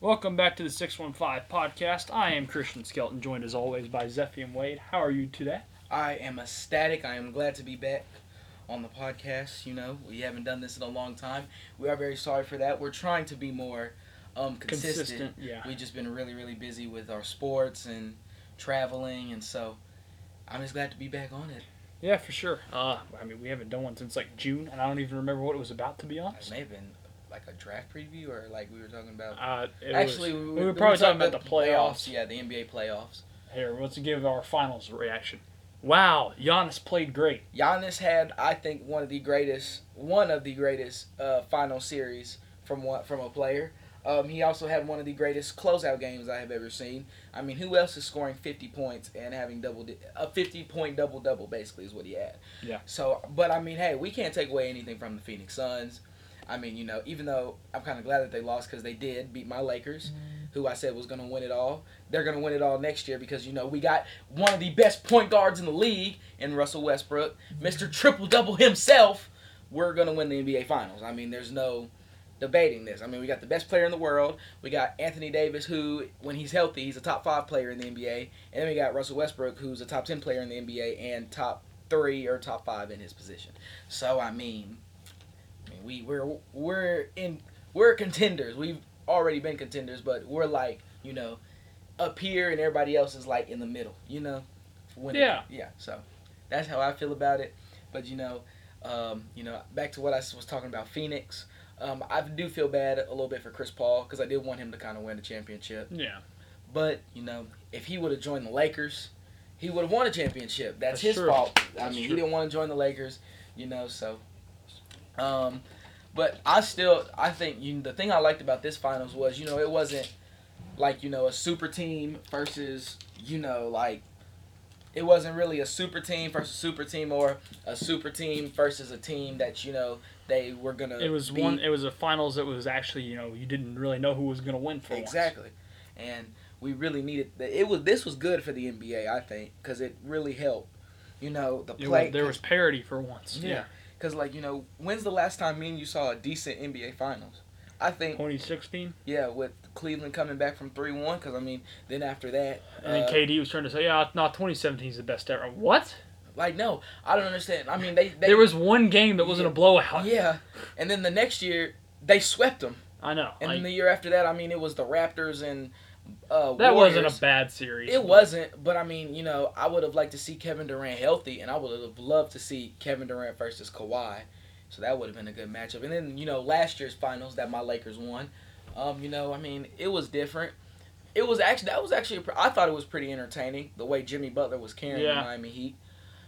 Welcome back to the 615 Podcast. I am Christian Skelton, joined as always by Zephian Wade. How are you today? I am ecstatic. I am glad to be back on the podcast. You know, we haven't done this in a long time. We are very sorry for that. We're trying to be more consistent. Yeah. We've just been really, really busy with our sports and traveling, and so I'm just glad to be back on it. Yeah, for sure. I mean, we haven't done one since like June, and I don't even remember what it was about, to be honest. It may have been like a draft preview, or like we were talking about. We were probably talking about the playoffs. Yeah, the NBA playoffs. Here, let's give our finals reaction. Wow, Giannis played great. Giannis had, I think, one of the greatest final series from a player. He also had one of the greatest closeout games I have ever seen. I mean, who else is scoring 50 points and having a 50-point double-double, basically, is what he had. Yeah. So, but, I mean, hey, we can't take away anything from the Phoenix Suns. I mean, you know, even though I'm kind of glad that they lost because they did beat my Lakers, who I said was going to win it all. They're going to win it all next year because, you know, we got one of the best point guards in the league in Russell Westbrook, Mr. Triple-Double himself. We're going to win the NBA Finals. I mean, there's no debating this. I mean, we got the best player in the world. We got Anthony Davis, who, when he's healthy, he's a top 5 player in the NBA. And then we got Russell Westbrook, who's a top 10 player in the NBA and top 3 or top 5 in his position. So, I mean, we're contenders. We've already been contenders, but we're like, you know, up here and everybody else is like in the middle, you know. Yeah. So that's how I feel about it. But you know, back to what I was talking about, Phoenix. I do feel bad a little bit for Chris Paul because I did want him to kind of win the championship. Yeah. But you know, if he would have joined the Lakers, he would have won a championship. That's his true. Fault. He didn't want to join the Lakers, you know. So. But I think the thing I liked about this finals was, you know, it wasn't like, you know, a super team versus, you know, like it wasn't really a super team versus super team or a super team versus a team that, you know, they were going to It was a finals that was actually, you know, you didn't really know who was going to win for Exactly. Once. And we really needed this was good for the NBA, I think, cuz it really helped. You know, the play there was parity for once. Yeah. Because, like, you know, when's the last time me and you saw a decent NBA Finals? I think 2016? Yeah, with Cleveland coming back from 3-1, because, I mean, then after that... And then KD was trying to say, yeah, no, 2017 is the best ever. What? Like, no, I don't understand. I mean, there was one game that wasn't a blowout. Yeah, and then the next year, they swept them. I know. And then the year after that, I mean, it was the Raptors and That Warriors. Wasn't a bad series. It wasn't, but I mean, you know, I would have liked to see Kevin Durant healthy, and I would have loved to see Kevin Durant versus Kawhi. So that would have been a good matchup. And then, you know, last year's finals that my Lakers won, you know, I mean, it was different. It was actually, I thought it was pretty entertaining, the way Jimmy Butler was carrying the Miami Heat.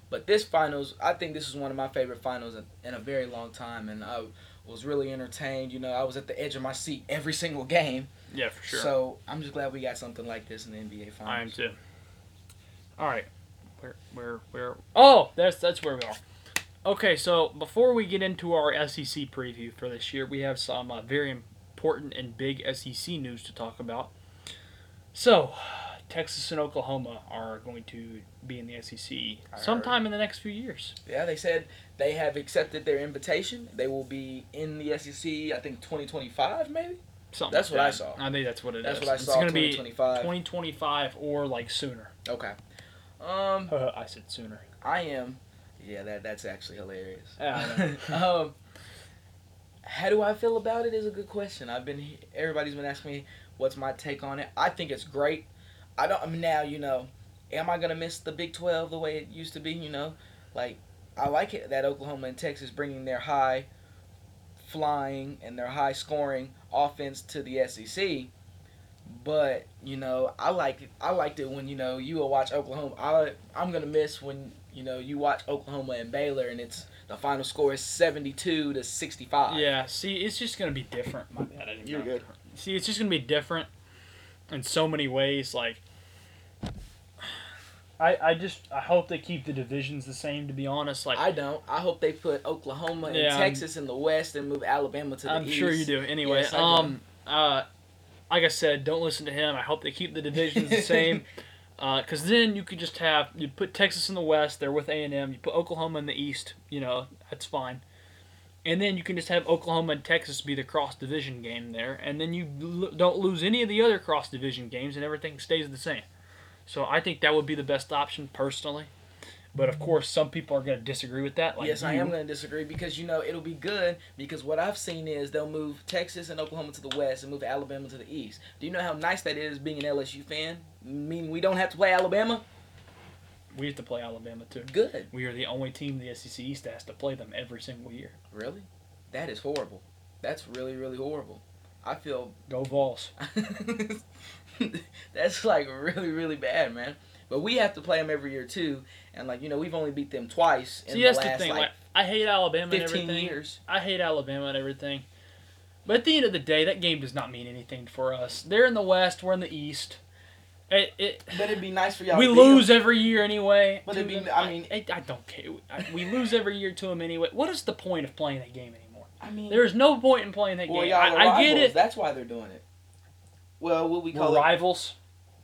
But this finals, I think this is one of my favorite finals in a very long time, and I was really entertained. You know, I was at the edge of my seat every single game. Yeah, for sure. So I'm just glad we got something like this in the NBA Finals. I am too. All right, where? Oh, that's where we are. Okay, so before we get into our SEC preview for this year, we have some very important and big SEC news to talk about. So, Texas and Oklahoma are going to be in the SEC sometime in the next few years. Yeah, they said they have accepted their invitation. They will be in the SEC, I think 2025 maybe. Something that's like what that. I saw. I think that's what it is. That's what I saw. It's going to be 2025 or like sooner. Okay. I said sooner. I am. Yeah, that's actually hilarious. Yeah, I know. How do I feel about it is a good question. Everybody's been asking me what's my take on it. I think it's great. Now, you know, am I going to miss the Big 12 the way it used to be, you know? Like, I like it that Oklahoma and Texas bringing their high flying and their high scoring offense to the SEC, but you know, I liked it when, you know, you will watch Oklahoma. I'm gonna miss when, you know, you watch Oklahoma and Baylor and it's the final score is 72-65. Yeah, see, it's just gonna be different. My bad, I didn't You're good. See, it's just gonna be different in so many ways. Like, I hope they keep the divisions the same, to be honest. Like, I don't. I hope they put Oklahoma and Texas in the West and move Alabama to the East. I'm sure you do. Anyway, yes, like I said, don't listen to him. I hope they keep the divisions the same, because then you could just you put Texas in the West. They're with A&M. You put Oklahoma in the East. You know, that's fine. And then you can just have Oklahoma and Texas be the cross-division game there. And then you don't lose any of the other cross-division games and everything stays the same. So I think that would be the best option personally. But, of course, some people are going to disagree with that. Like yes, you. I am going to disagree because, you know, it'll be good because what I've seen is they'll move Texas and Oklahoma to the west and move Alabama to the east. Do you know how nice that is being an LSU fan? Meaning we don't have to play Alabama? We have to play Alabama, too. Good. We are the only team the SEC East has to play them every single year. Really? That is horrible. That's really, really horrible. I feel... Go Vols. That's, like, really, really bad, man. But we have to play them every year, too. And, like, you know, we've only beat them twice in the last, like, I hate Alabama 15 and everything. Years. I hate Alabama and everything. But at the end of the day, that game does not mean anything for us. They're in the West. We're in the East. But it'd be nice for y'all. We lose them every year anyway. But I don't care. We lose every year to them anyway. What is the point of playing that game anymore? I mean, there's no point in playing that game. Y'all are I get it. That's why they're doing it. Well, what we call it? Rivals.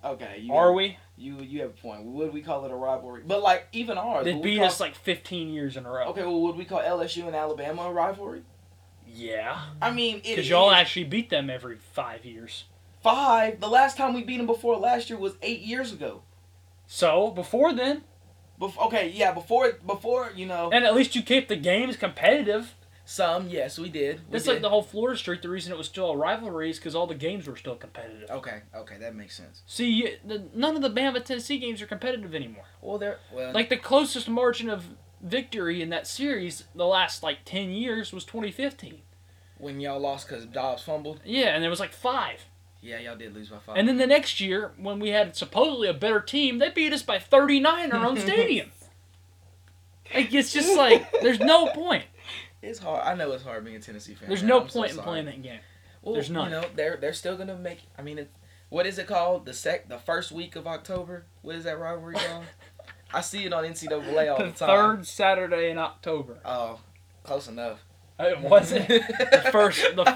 Okay. Are we? You have a point. Would we call it a rivalry? But like even ours. They beat us like 15 years in a row. Okay. Well, would we call LSU and Alabama a rivalry? Yeah. I mean, because y'all actually beat them every 5 years. Five. The last time we beat them before last year was 8 years ago. So before then. Okay. Yeah. Before you know. And at least you kept the games competitive. Some, yes, we did. It's like the whole Florida streak. The reason it was still a rivalry is because all the games were still competitive. Okay, that makes sense. See, none of the Bama-Tennessee games are competitive anymore. Well, like the closest margin of victory in that series the last like 10 years was 2015. When y'all lost because Dobbs fumbled? Yeah, and there was like 5. Yeah, y'all did lose by 5. And then the next year, when we had supposedly a better team, they beat us by 39 in our own stadium. Like, it's just like, there's no point. It's hard. I know it's hard being a Tennessee fan. There's no point in playing that game. Well, there's none. You know, they're still gonna make. I mean, what is it called? The first week of October. What is that rivalry called? I see it on NCAA all the time. Third Saturday in October. Oh, close enough. It wasn't the first of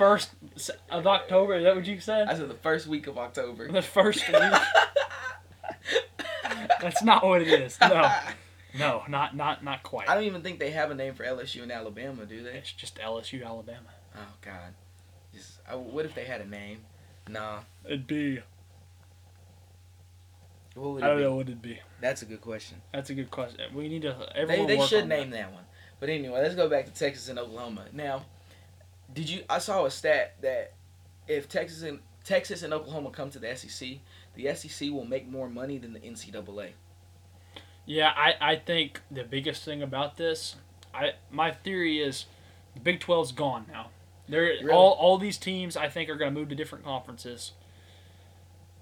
October. Is that what you said? I said the first week of October. The first week. That's not what it is. No. No, not quite. I don't even think they have a name for LSU and Alabama, do they? It's just LSU, Alabama. Oh, God. What if they had a name? Nah. It'd be... I don't know what it'd be. That's a good question. We need to... They should name that one. But anyway, let's go back to Texas and Oklahoma. Now, I saw a stat that if Texas and Oklahoma come to the SEC will make more money than the NCAA. Yeah, I think the biggest thing about this, my theory is the Big 12's gone now. All these teams, I think, are going to move to different conferences.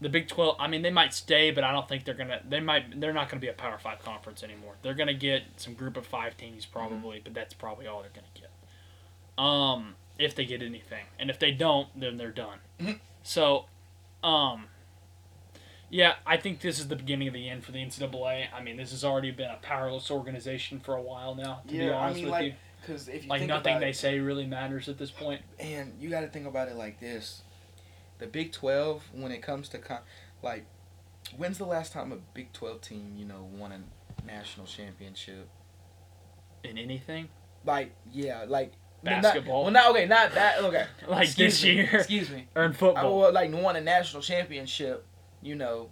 The Big 12, I mean, they might stay, but I don't think they're not going to be a Power 5 conference anymore. They're going to get some Group of 5 teams probably, mm-hmm. But that's probably all they're going to get. If they get anything. And if they don't, then they're done. Mm-hmm. So, yeah, I think this is the beginning of the end for the NCAA. I mean, this has already been a powerless organization for a while now, to be honest with you. Cause if you like, nothing they say really matters at this point. And you got to think about it like this. The Big 12, when it comes to... when's the last time a Big 12 team, you know, won a national championship? In anything? Basketball. Not that. Okay. Like this year. Excuse me. Or in football. Won a national championship... You know,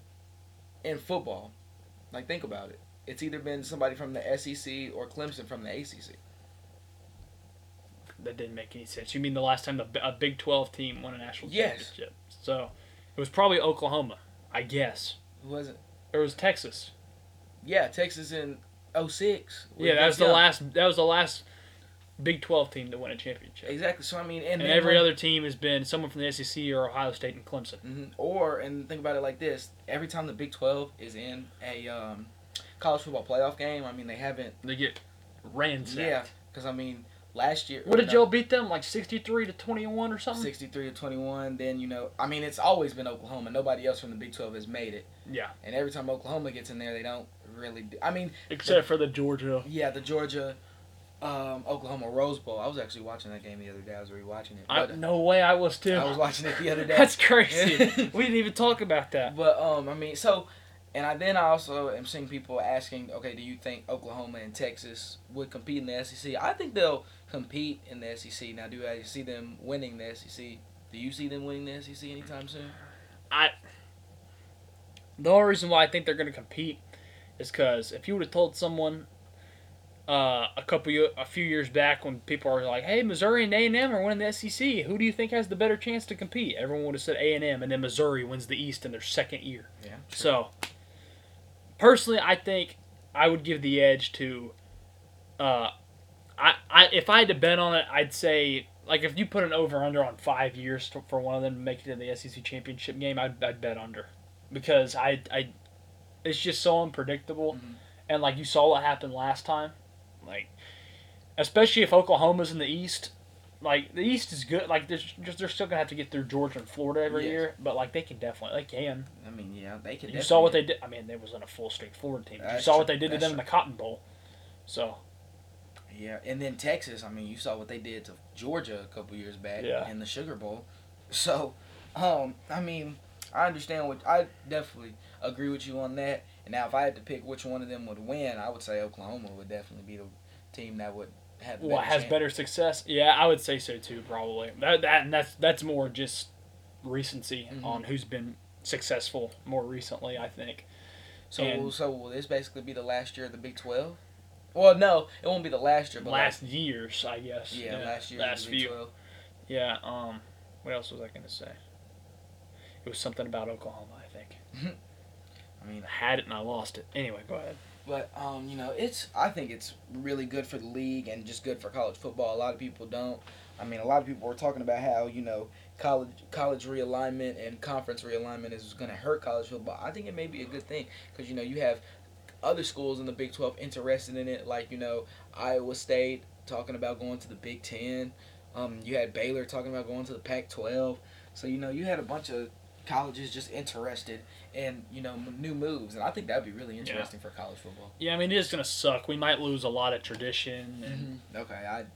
in football, think about it. It's either been somebody from the SEC or Clemson from the ACC. That didn't make any sense. You mean the last time a Big 12 team won a national championship? So it was probably Oklahoma, I guess. Who was it? Or it was Texas. Yeah, Texas in 2006. Yeah, that was the last Big 12 team that won a championship. Exactly. So, I mean... And every other team has been someone from the SEC or Ohio State and Clemson. Mm-hmm. Or, and think about it like this, every time the Big 12 is in a college football playoff game, I mean, they haven't... They get ransacked. Yeah, because, I mean, last year... What did y'all beat them? 63-21 or something? 63-21. Then, you know... I mean, it's always been Oklahoma. Nobody else from the Big 12 has made it. Yeah. And every time Oklahoma gets in there, they don't really... Except for the Georgia. Yeah, the Georgia... Oklahoma Rose Bowl. I was actually watching that game the other day. I was rewatching it. No way, I was too. I was watching it the other day. That's crazy. We didn't even talk about that. But, so, And I also am seeing people asking, okay, do you think Oklahoma and Texas would compete in the SEC? I think they'll compete in the SEC. Now, do I see them winning the SEC? Do you see them winning the SEC anytime soon? The only reason why I think they're going to compete is because if you would have told someone a few years back when people are like, hey, Missouri and A&M are winning the SEC, who do you think has the better chance to compete? Everyone would have said A&M, and then Missouri wins the East in their second year. Yeah. True. So, personally, I think I would give the edge to if I had to bet on it, I'd say, like, if you put an over-under on 5 years for one of them to make it to the SEC championship game, I'd bet under. Because it's just so unpredictable. Mm-hmm. And, like, you saw what happened last time. Like, especially if Oklahoma's in the East. Like, the East is good. Like, they're still going to have to get through Georgia and Florida every year. But, like, they can. I mean, yeah, they can. You saw what they did. I mean, they was in a full-strength Florida team. You saw what they did to them in the Cotton Bowl. So. Yeah, and then Texas, I mean, you saw what they did to Georgia a couple years back in the Sugar Bowl. So, I mean, I understand I definitely agree with you on that. And now if I had to pick which one of them would win, I would say Oklahoma would definitely be the team that would have better better success. Yeah, I would say so too, probably. That's more just recency on who's been successful more recently, I think. So will this basically be the last year of the Big 12? Well, no, it won't be the last year. But last year's, I guess. Yeah, last year's. Last Big 12. Yeah, what else was I going to say? It was something about Oklahoma, I think. I mean, I had it and I lost it. Anyway, go ahead. But, I think it's really good for the league and just good for college football. A lot of people don't. I mean, a lot of people were talking about how, college realignment and conference realignment is going to hurt college football. I think it may be a good thing because, you have other schools in the Big 12 interested in it, like, Iowa State talking about going to the Big 10. You had Baylor talking about going to the Pac-12. So, you had a bunch of colleges just interested in, new moves. And I think that would be really interesting for college football. Yeah, I mean, it is going to suck. We might lose a lot of tradition. And okay, I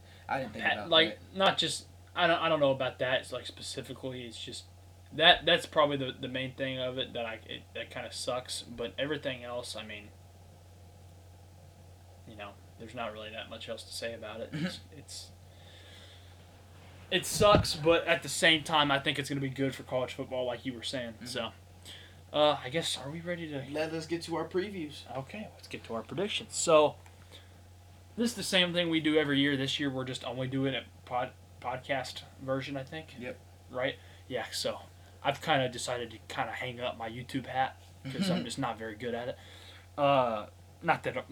didn't think about that. Not just – I don't know about that. It's like specifically it's just – that's probably the main thing of it that kind of sucks. But everything else, I mean – there's not really that much else to say about it. It sucks, but at the same time, I think it's going to be good for college football, like you were saying. Mm-hmm. So, I guess, are we ready to... Let us get to our previews. Okay, let's get to our predictions. So, this is the same thing we do every year. This year, we're just only doing a podcast version, I think. Yep. Right? Yeah, so I've kind of decided to kind of hang up my YouTube hat because I'm just not very good at it. Not that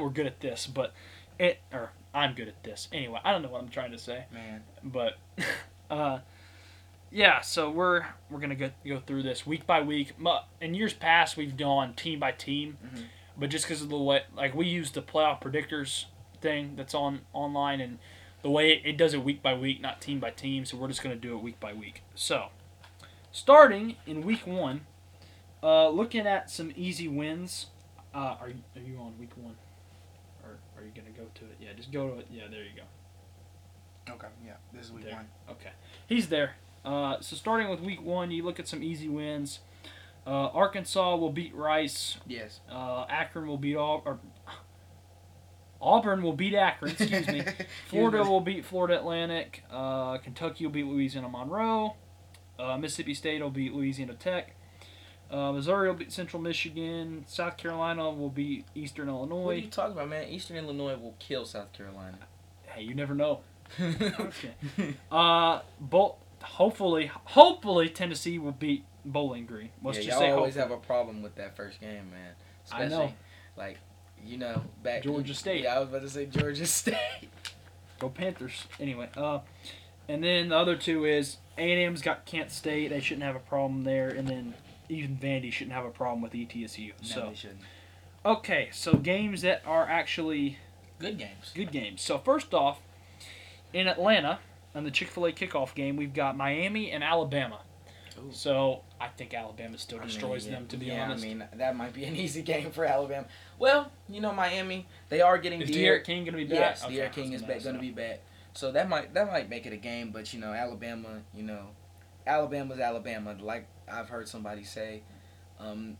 we're good at this, but I'm good at this. Anyway, I don't know what I'm trying to say, man. But so we're gonna go through this week by week. In years past, we've gone team by team, but just because of the way, like, we use the playoff predictors thing that's online, and the way it does it week by week, not team by team. So we're just gonna do it week by week. So starting in week one, looking at some easy wins. Are you on week one? Or are you going to go to it? Yeah, just go to it. Yeah, there you go. Okay, yeah. This is week one. Okay. He's there. So starting with week one, you look at some easy wins. Arkansas will beat Rice. Yes. Akron will beat Auburn will beat Akron, excuse me. Florida will beat Florida Atlantic. Kentucky will beat Louisiana Monroe. Mississippi State will beat Louisiana Tech. Missouri will beat Central Michigan. South Carolina will beat Eastern Illinois. What are you talking about, man? Eastern Illinois will kill South Carolina. Hey, you never know. Okay. Hopefully Tennessee will beat Bowling Green. Let's just say always hopefully. Have a problem with that first game, man. Especially, I know. Like, back Georgia State. Yeah, I was about to say Georgia State. Go Panthers. Anyway, and then the other two is A&M's got Kent State. They shouldn't have a problem there, and then. Even Vandy shouldn't have a problem with ETSU. No, they shouldn't. Okay, so games that are actually... Good games. Good games. So first off, in Atlanta, on the Chick-fil-A kickoff game, we've got Miami and Alabama. Ooh. So I think Alabama still destroys them, to be honest. I mean, that might be an easy game for Alabama. Well, Miami, they are getting... Is De'Aaron King going to be back? Yes, okay, De'Aaron King is going to be back. So that might make it a game, but, Alabama's Alabama, like I've heard somebody say,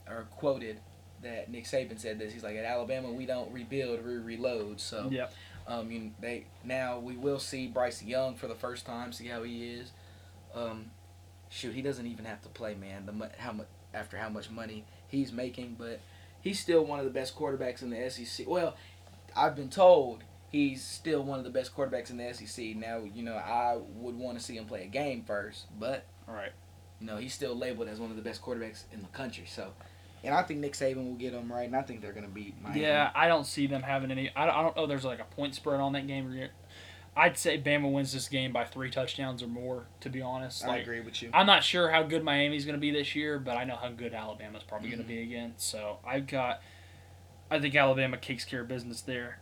are quoted that Nick Saban said this. He's like, at Alabama, we don't rebuild, we reload. So yep. Now we will see Bryce Young for the first time, see how he is. He doesn't even have to play, man, after how much money he's making. But he's still one of the best quarterbacks in the SEC. Well, I've been told he's still one of the best quarterbacks in the SEC. Now, I would want to see him play a game first. But, all right. He's still labeled as one of the best quarterbacks in the country. So, and I think Nick Saban will get them right, and I think they're going to beat Miami. Yeah, I don't see them having any. I don't know there's like a point spread on that game. I'd say Bama wins this game by 3 touchdowns or more, to be honest. I agree with you. I'm not sure how good Miami's going to be this year, but I know how good Alabama's probably going to be again. So I think Alabama takes care of business there.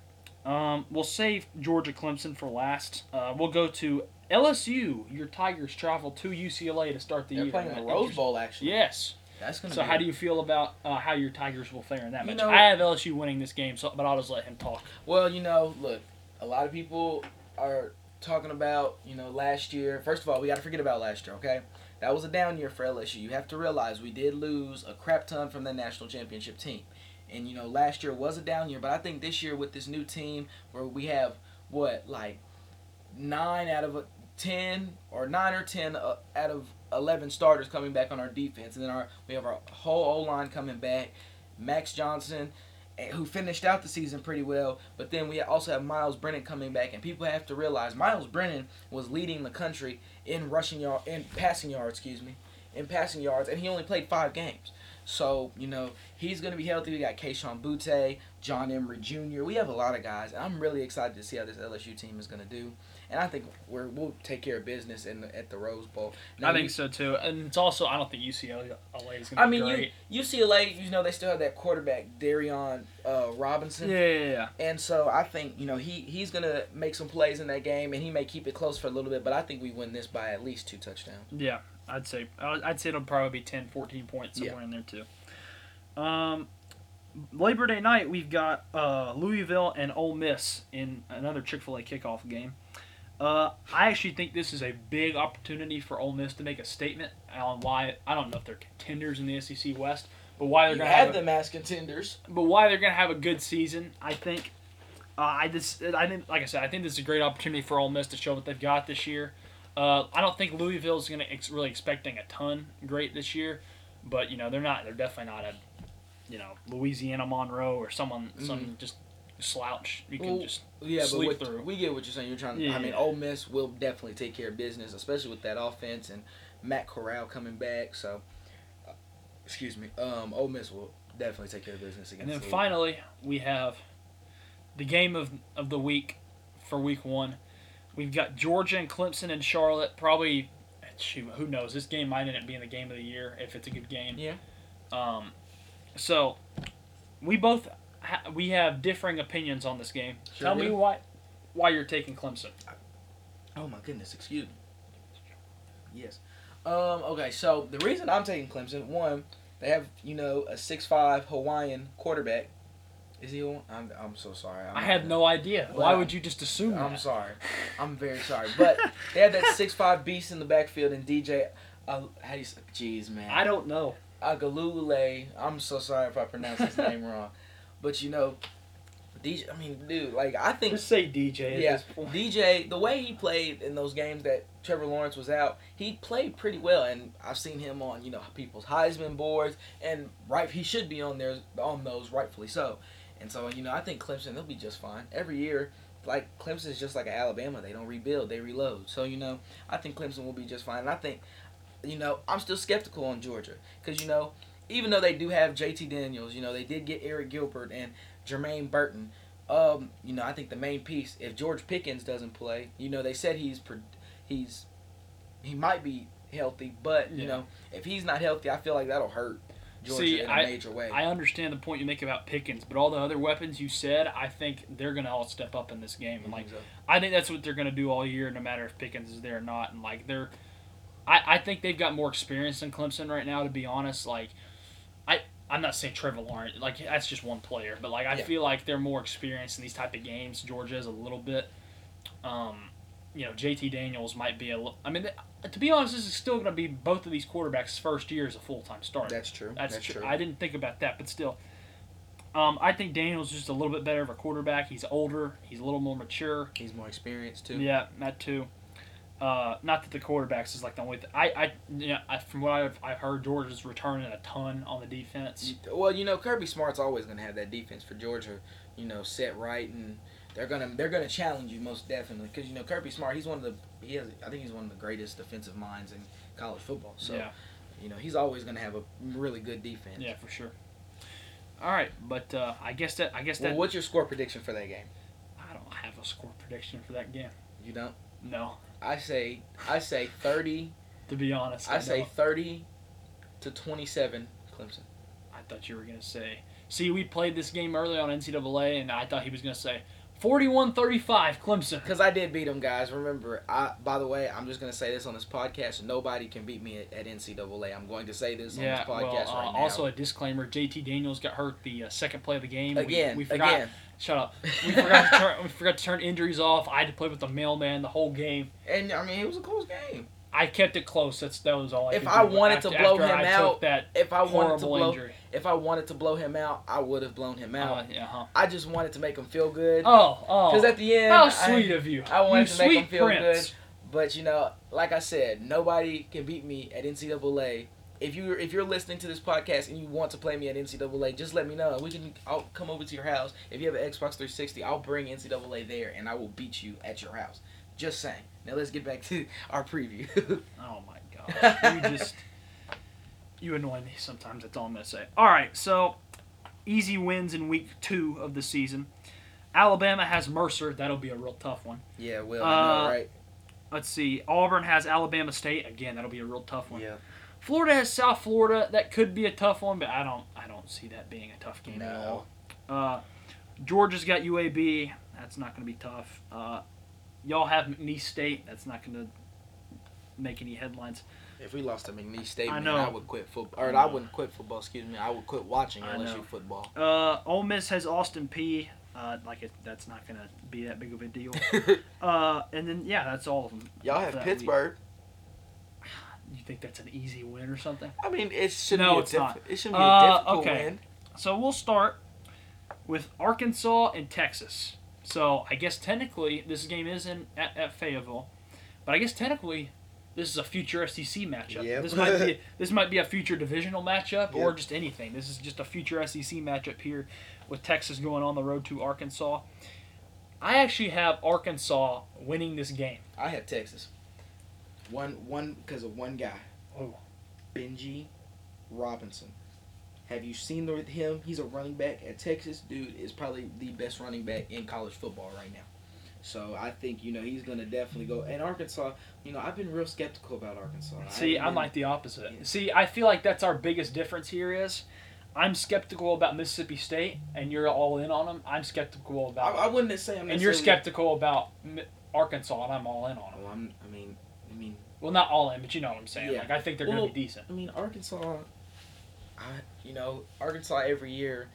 We'll save Georgia Clemson for last. We'll go to LSU. Your Tigers travel to UCLA to start the year. They're playing the Rose Bowl, actually. Yes. That's going to be. So how do you feel about how your Tigers will fare in that match? I have LSU winning this game, but I'll just let him talk. Well, look, a lot of people are talking about, last year. First of all, we got to forget about last year, okay? That was a down year for LSU. You have to realize we did lose a crap ton from the national championship team. And, last year was a down year, but I think this year with this new team where we have, 9 or 10 out of 11 starters coming back on our defense. And then we have our whole O-line coming back, Max Johnson, who finished out the season pretty well, but then we also have Miles Brennan coming back, and people have to realize Miles Brennan was leading the country in passing yards, and he only played 5 games. So, he's going to be healthy. We got Kayshon Boutte, John Emery Jr. We have a lot of guys, and I'm really excited to see how this LSU team is going to do. And I think we'll take care of business at the Rose Bowl. Now, I think so, too. And it's also, I don't think UCLA is going to be great. UCLA, they still have that quarterback, Darion Robinson. Yeah. And so I think, he's going to make some plays in that game, and he may keep it close for a little bit, but I think we win this by at least 2 touchdowns. Yeah, I'd say it'll probably be 10, 14 points somewhere in there, too. Labor Day night, we've got Louisville and Ole Miss in another Chick-fil-A kickoff game. I actually think this is a big opportunity for Ole Miss to make a statement on why. I don't know if they're contenders in the SEC West, but why they're going to have them as contenders. But why they're going to have a good season, I think. I think this is a great opportunity for Ole Miss to show what they've got this year. I don't think Louisville is going to really expecting a ton great this year, but they're not. They're definitely not a Louisiana Monroe or some just slouch you can sleep through. We get what you're saying. You're trying to. Yeah. I mean, Ole Miss will definitely take care of business, especially with that offense and Matt Corral coming back. So, Ole Miss will definitely take care of business against. And then finally, we have the game of the week for Week 1. We've got Georgia and Clemson and Charlotte. Probably, who knows? This game might end up being the game of the year if it's a good game. Yeah. So, we both we have differing opinions on this game. Sure. Tell me why you're taking Clemson. Oh my goodness, excuse me. Yes. Okay, so the reason I'm taking Clemson, one, they have, a 6'5" Hawaiian quarterback. Is he one? I'm so sorry. I have no idea. Why would you just assume that? I'm sorry. I'm very sorry. But they have that 6'5" beast in the backfield and DJ. How do you say? Jeez, man. I don't know. Agalulele, I'm so sorry if I pronounce his name wrong, but DJ. I mean, dude, I think just say DJ. Yeah, at this point. DJ. The way he played in those games that Trevor Lawrence was out, he played pretty well, and I've seen him on people's Heisman boards, and he should be on there on those rightfully so, and so I think Clemson they'll be just fine every year. Like Clemson's just like Alabama, they don't rebuild, they reload. So I think Clemson will be just fine, and I think. I'm still skeptical on Georgia because, even though they do have JT Daniels, they did get Eric Gilbert and Jermaine Burton. I think the main piece, if George Pickens doesn't play, they said he might be healthy, but, if he's not healthy, I feel like that'll hurt Georgia in a major way. I understand the point you make about Pickens, but all the other weapons you said, I think they're going to all step up in this game. And, I think that's what they're going to do all year, no matter if Pickens is there or not. And, they're – I think they've got more experience than Clemson right now, to be honest. I'm not saying Trevor Lawrence. That's just one player. But, I feel like they're more experienced in these type of games. Georgia is a little bit. you know, JT Daniels might be I mean, to be honest, this is still going to be both of these quarterbacks' first year as a full-time starter. That's true. That's true. I didn't think about that, but still. I think Daniels is just a little bit better of a quarterback. He's older. He's a little more mature. He's more experienced, too. Yeah, that too. Not that the quarterbacks is like the only thing. From what I've heard, George is returning a ton on the defense. Well, you know, Kirby Smart's always going to have that defense for Georgia, you know, set right, and they're gonna challenge you most definitely because, you know, Kirby Smart, he's one of the greatest defensive minds in college football. So, yeah. You know, he's always going to have a really good defense. Yeah, for sure. All right, but I guess that. Well, what's your score prediction for that game? I don't have a score prediction for that game. You don't? No. I say 30. To be honest, I say 30-27, Clemson. I thought you were gonna say. See, we played this game early on NCAA, and I thought he was gonna say 41-35, Clemson. Because I did beat them, guys. Remember, by the way, I'm just gonna say this on this podcast: nobody can beat me at NCAA. I'm going to say this on this podcast right now. Also, a disclaimer: JT Daniels got hurt the second play of the game. We forgot. Shut up. We forgot to turn injuries off. I had to play with the mailman the whole game. And, I mean, it was a close game. I kept it close. That was all I could do. If I wanted to blow him out, I would have blown him out. I just wanted to make him feel good. Oh. Because at the end... How sweet of you. I wanted to make him feel good. But, you know, like I said, nobody can beat me at NCAA. If you're listening to this podcast and you want to play me at NCAA, just let me know. I'll come over to your house. If you have an Xbox 360, I'll bring NCAA there, and I will beat you at your house. Just saying. Now let's get back to our preview. Oh, my gosh. You annoy me sometimes. That's all I'm going to say. All right, so easy wins in week 2 of the season. Alabama has Mercer. That'll be a real tough one. Yeah, it will. I know, right? Let's see. Auburn has Alabama State. Again, that'll be a real tough one. Yeah. Florida has South Florida. That could be a tough one, but I don't see that being a tough game at all. Georgia's got UAB. That's not going to be tough. Y'all have McNeese State. That's not going to make any headlines. If we lost to McNeese State, I would quit football. Or I wouldn't quit football. Excuse me. I would quit watching LSU football. Ole Miss has Austin Peay. That's not going to be that big of a deal. And then that's all of them. Y'all have Pittsburgh. You think that's an easy win or something? I mean, it shouldn't be a difficult win. So we'll start with Arkansas and Texas. So I guess technically this game is at Fayetteville, but I guess technically this is a future SEC matchup. Yep. This might be a future divisional matchup or just anything. This is just a future SEC matchup here with Texas going on the road to Arkansas. I actually have Arkansas winning this game. I have Texas. One because of one guy. Oh, Benji Robinson. Have you seen him? He's a running back at Texas. Dude is probably the best running back in college football right now. So I think, you know, he's going to definitely go. And Arkansas, you know, I've been real skeptical about Arkansas. See, I'm like the opposite. Yeah. See, I feel like that's our biggest difference here is I'm skeptical about Mississippi State, and you're all in on them. I'm skeptical about I wouldn't say I'm. And you're skeptical about Arkansas, and I'm all in on them. Well, I mean, well, not all in, but you know what I'm saying. Yeah. Like, I think they're going to be decent. I mean, Arkansas every year,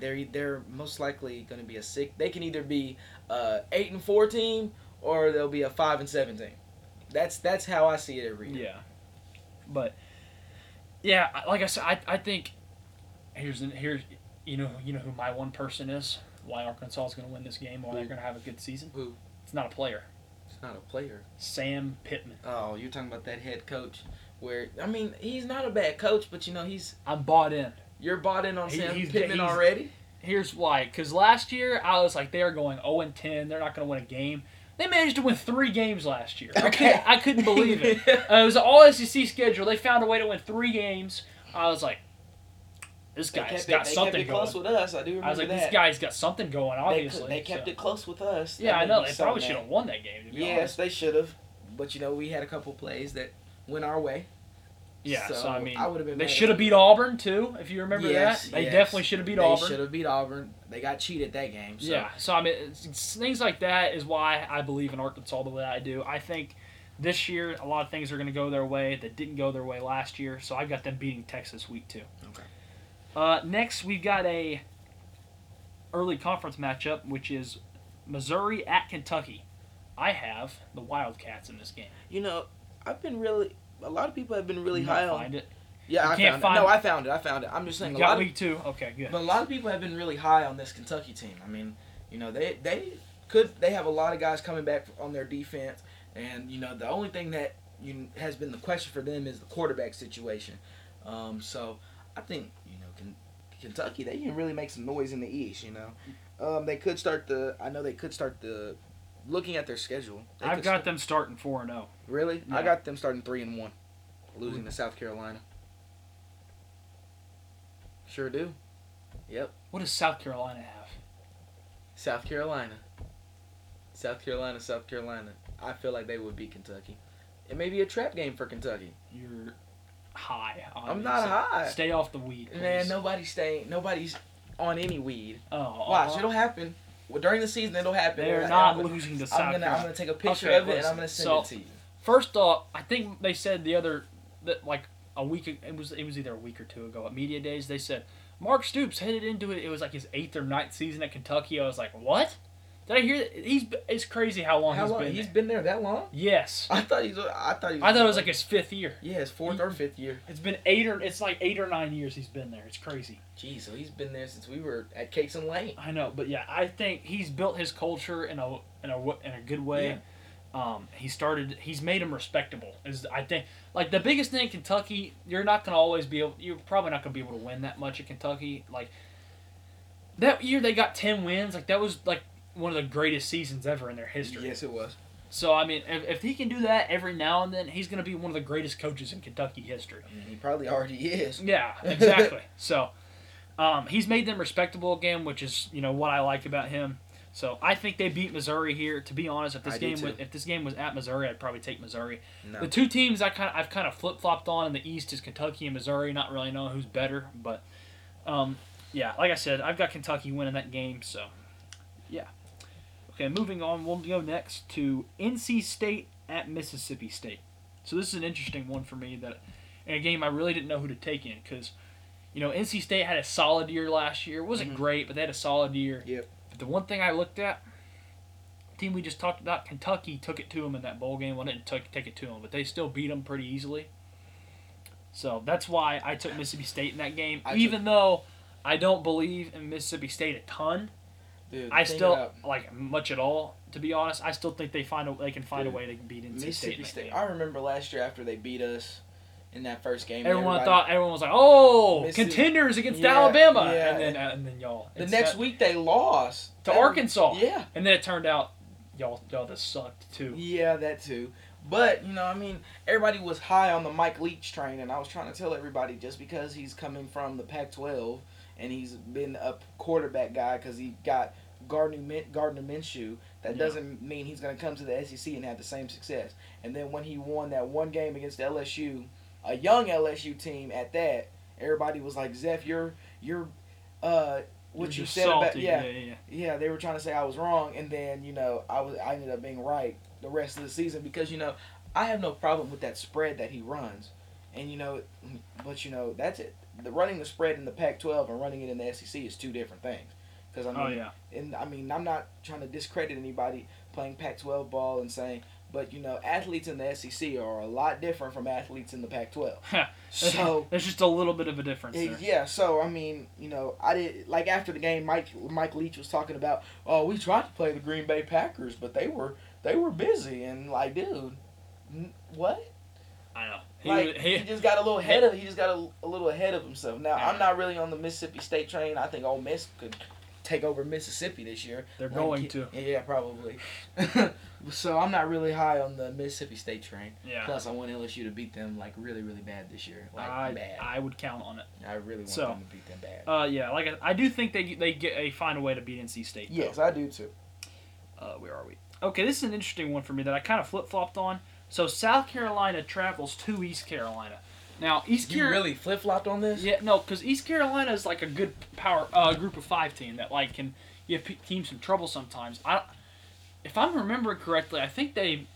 they're most likely going to be they can either be a 8-4 team or they'll be a 5-7 team. That's how I see it every year. Yeah, but like I said, I think here's you know who my one person is. Why Arkansas is going to win this game? Why they're going to have a good season? Who? It's not a player. Sam Pittman. Oh, you're talking about that head coach where, I mean, he's not a bad coach, but, you know, I'm bought in. You're bought in on Sam Pittman already? Here's why. Because last year, I was like, they are going 0-10. They're not going to win a game. They managed to win 3 games last year. Okay. I couldn't believe it. It was an all-SEC schedule. They found a way to win 3 games. I was like, this guy's got something going. They kept it close with us. I do remember that. I was like, this guy's got something going, obviously. They kept it close with us. Yeah, I know. They probably should have won that game, to be honest. Yes, they should have. But, you know, we had a couple plays that went our way. Yeah, so I mean, they should have beat Auburn, too, if you remember that. They definitely should have beat Auburn. They should have beat Auburn. They got cheated that game. So. Yeah, so, I mean, things like that is why I believe in Arkansas the way I do. I think this year a lot of things are going to go their way that didn't go their way last year, so I've got them beating Texas week 2. Okay. Next, we've got a early conference matchup, which is Missouri at Kentucky. I have the Wildcats in this game. You know, I've been really... A lot of people have been really high on... Find it? Yeah, I can't find it. No, I found it. I'm just saying... You got week two? Okay, good. But a lot of people have been really high on this Kentucky team. I mean, you know, they have a lot of guys coming back on their defense. And, you know, the only thing that has been the question for them is the quarterback situation. So, I think, you know, Kentucky, they can really make some noise in the East, you know. Looking at their schedule. I've got them starting 4-0. Really? Yeah. I got them starting 3-1, losing to South Carolina. Sure do. Yep. What does South Carolina have? South Carolina. I feel like they would beat Kentucky. It may be a trap game for Kentucky. You're high on I'm not high. Stay off the weed, please. Man, nobody's on any weed. Oh. Watch, it'll happen. Well, during the season, it'll happen. They're not losing to South Carolina. I'm going to take a picture of it, and I'm going to send it to you. First off, I think they said either a week or two ago at media days, they said, Mark Stoops headed into it. It was like his 8th or 9th season at Kentucky. I was like, what? Did I hear that? It's crazy how long he's been there. He's been there that long? Yes. I thought it was like his 5th year. Yeah, his 4th or 5th year. It's like 8 or 9 years he's been there. It's crazy. Jeez, so he's been there since we were at Cakes and Lane. I know, but yeah, I think he's built his culture in a good way. Yeah. He's made him respectable. The biggest thing in Kentucky, you're probably not going to be able to win that much at Kentucky. Like that year they got 10 wins. Like that was like one of the greatest seasons ever in their history. Yes, it was. So, I mean, if he can do that every now and then, he's going to be one of the greatest coaches in Kentucky history. I mean, he probably already is. Yeah, exactly. So, he's made them respectable again, which is, you know, what I like about him. So, I think they beat Missouri here. To be honest, if this game was at Missouri, I'd probably take Missouri. No. The two teams I've kind of flip-flopped on in the East is Kentucky and Missouri, not really knowing who's better. But, yeah, like I said, I've got Kentucky winning that game, so, yeah. Okay, moving on, we'll go next to NC State at Mississippi State. So this is an interesting one for me in a game I really didn't know who to take in because, you know, NC State had a solid year last year. It wasn't great, but they had a solid year. Yep. But the one thing I looked at, the team we just talked about, Kentucky took it to them in that bowl game. Well, didn't take it to them, but they still beat them pretty easily. So that's why I took Mississippi State in that game, even though I don't believe in Mississippi State a ton. Dude, I still like much at all, to be honest. I still think they can find a way to beat NC Mississippi State. I remember last year after they beat us in that first game. Everyone was like, "Oh, contenders against Alabama," and then y'all. The next week they lost to Arkansas. Yeah, and then it turned out y'all just sucked too. Yeah, that too. But you know, I mean, everybody was high on the Mike Leach train, and I was trying to tell everybody just because he's coming from the Pac-12 and he's been a quarterback guy because he got Gardner Minshew, that doesn't mean he's going to come to the SEC and have the same success. And then when he won that one game against LSU, a young LSU team at that, everybody was like, "Zeph, you're said salty about yeah." They were trying to say I was wrong, and then you know I ended up being right the rest of the season because you know I have no problem with that spread that he runs, and you know, but you know that's it. Running the spread in the Pac-12 and running it in the SEC is two different things. Because I mean, and I mean, I'm not trying to discredit anybody playing Pac-12 ball and saying, but you know, athletes in the SEC are a lot different from athletes in the Pac-12. So there's just a little bit of a difference there. Yeah. So I mean, you know, I did like after the game, Mike Leach was talking about, oh, we tried to play the Green Bay Packers, but they were busy and like, dude, what? I know. He just got a little ahead of himself. Now I'm not really on the Mississippi State train. I think Ole Miss could take over Mississippi this year. They're going to. Yeah, probably. So I'm not really high on the Mississippi State train. Yeah. Plus, I want LSU to beat them like really, really bad this year. Like bad. I would count on it. I really want them to beat them bad. Yeah. Like I do think they find a way to beat NC State. Though. Yes, I do too. Where are we? Okay, this is an interesting one for me that I kind of flip flopped on. So South Carolina travels to East Carolina. Now, you really flip-flopped on this? Yeah, no, because East Carolina is like a good power group of 5 team that like can give teams some trouble sometimes. If I'm remembering correctly, I think they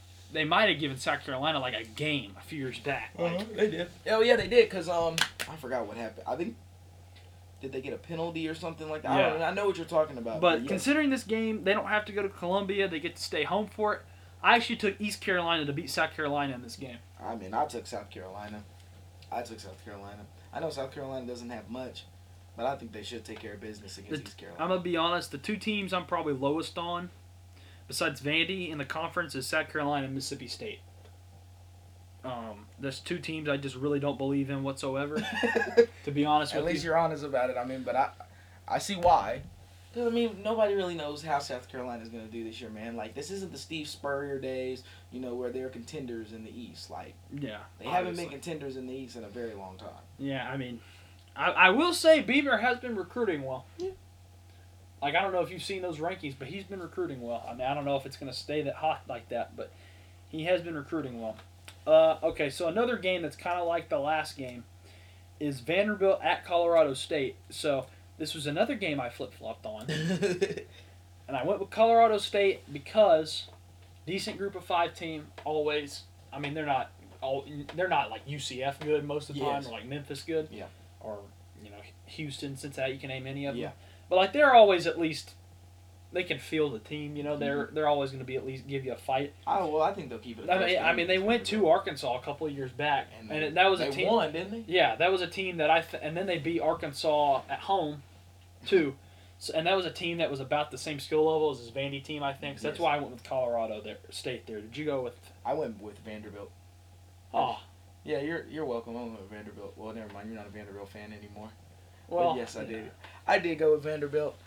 might have given South Carolina like a game a few years back. They did. Oh, yeah, they did because I forgot what happened. I think, did they get a penalty or something like that? Yeah. I know what you're talking about. But considering this game, they don't have to go to Columbia. They get to stay home for it. I actually took East Carolina to beat South Carolina in this game. I mean, I took South Carolina. I know South Carolina doesn't have much, but I think they should take care of business against East Carolina. I'm going to be honest. The two teams I'm probably lowest on, besides Vandy, in the conference is South Carolina and Mississippi State. There's two teams I just really don't believe in whatsoever, to be honest with you. At least you're honest about it. I mean, but I see why. I mean, nobody really knows how South Carolina's going to do this year, man. Like, this isn't the Steve Spurrier days, you know, where they're contenders in the East. Like, yeah, they haven't been contenders in the East in a very long time. Yeah, I mean, I will say Beamer has been recruiting well. Yeah. Like, I don't know if you've seen those rankings, but he's been recruiting well. I mean, I don't know if it's going to stay that hot like that, but he has been recruiting well. Okay, so another game that's kind of like the last game is Vanderbilt at Colorado State. So this was another game I flip-flopped on. And I went with Colorado State because decent group of five team always. I mean, they're not like UCF good most of the time, or like Memphis good. Yeah. Or, you know, Houston, Cincinnati, you can name any of them. Yeah. But like they're always at least they can feel the team, you know, they're always going to be at least give you a fight. Oh, well, I think they'll keep it. I mean, they went to Arkansas a couple of years back, and that was a team. They won, didn't they? Yeah, that was a team that and then they beat Arkansas at home, too. So, and that was a team that was about the same skill level as his Vandy team, I think. So that's why I went with Colorado State there. Did you go with? I went with Vanderbilt. Oh. Yeah, you're welcome. I went with Vanderbilt. Well, never mind. You're not a Vanderbilt fan anymore. Well, but yes, I did. I did go with Vanderbilt.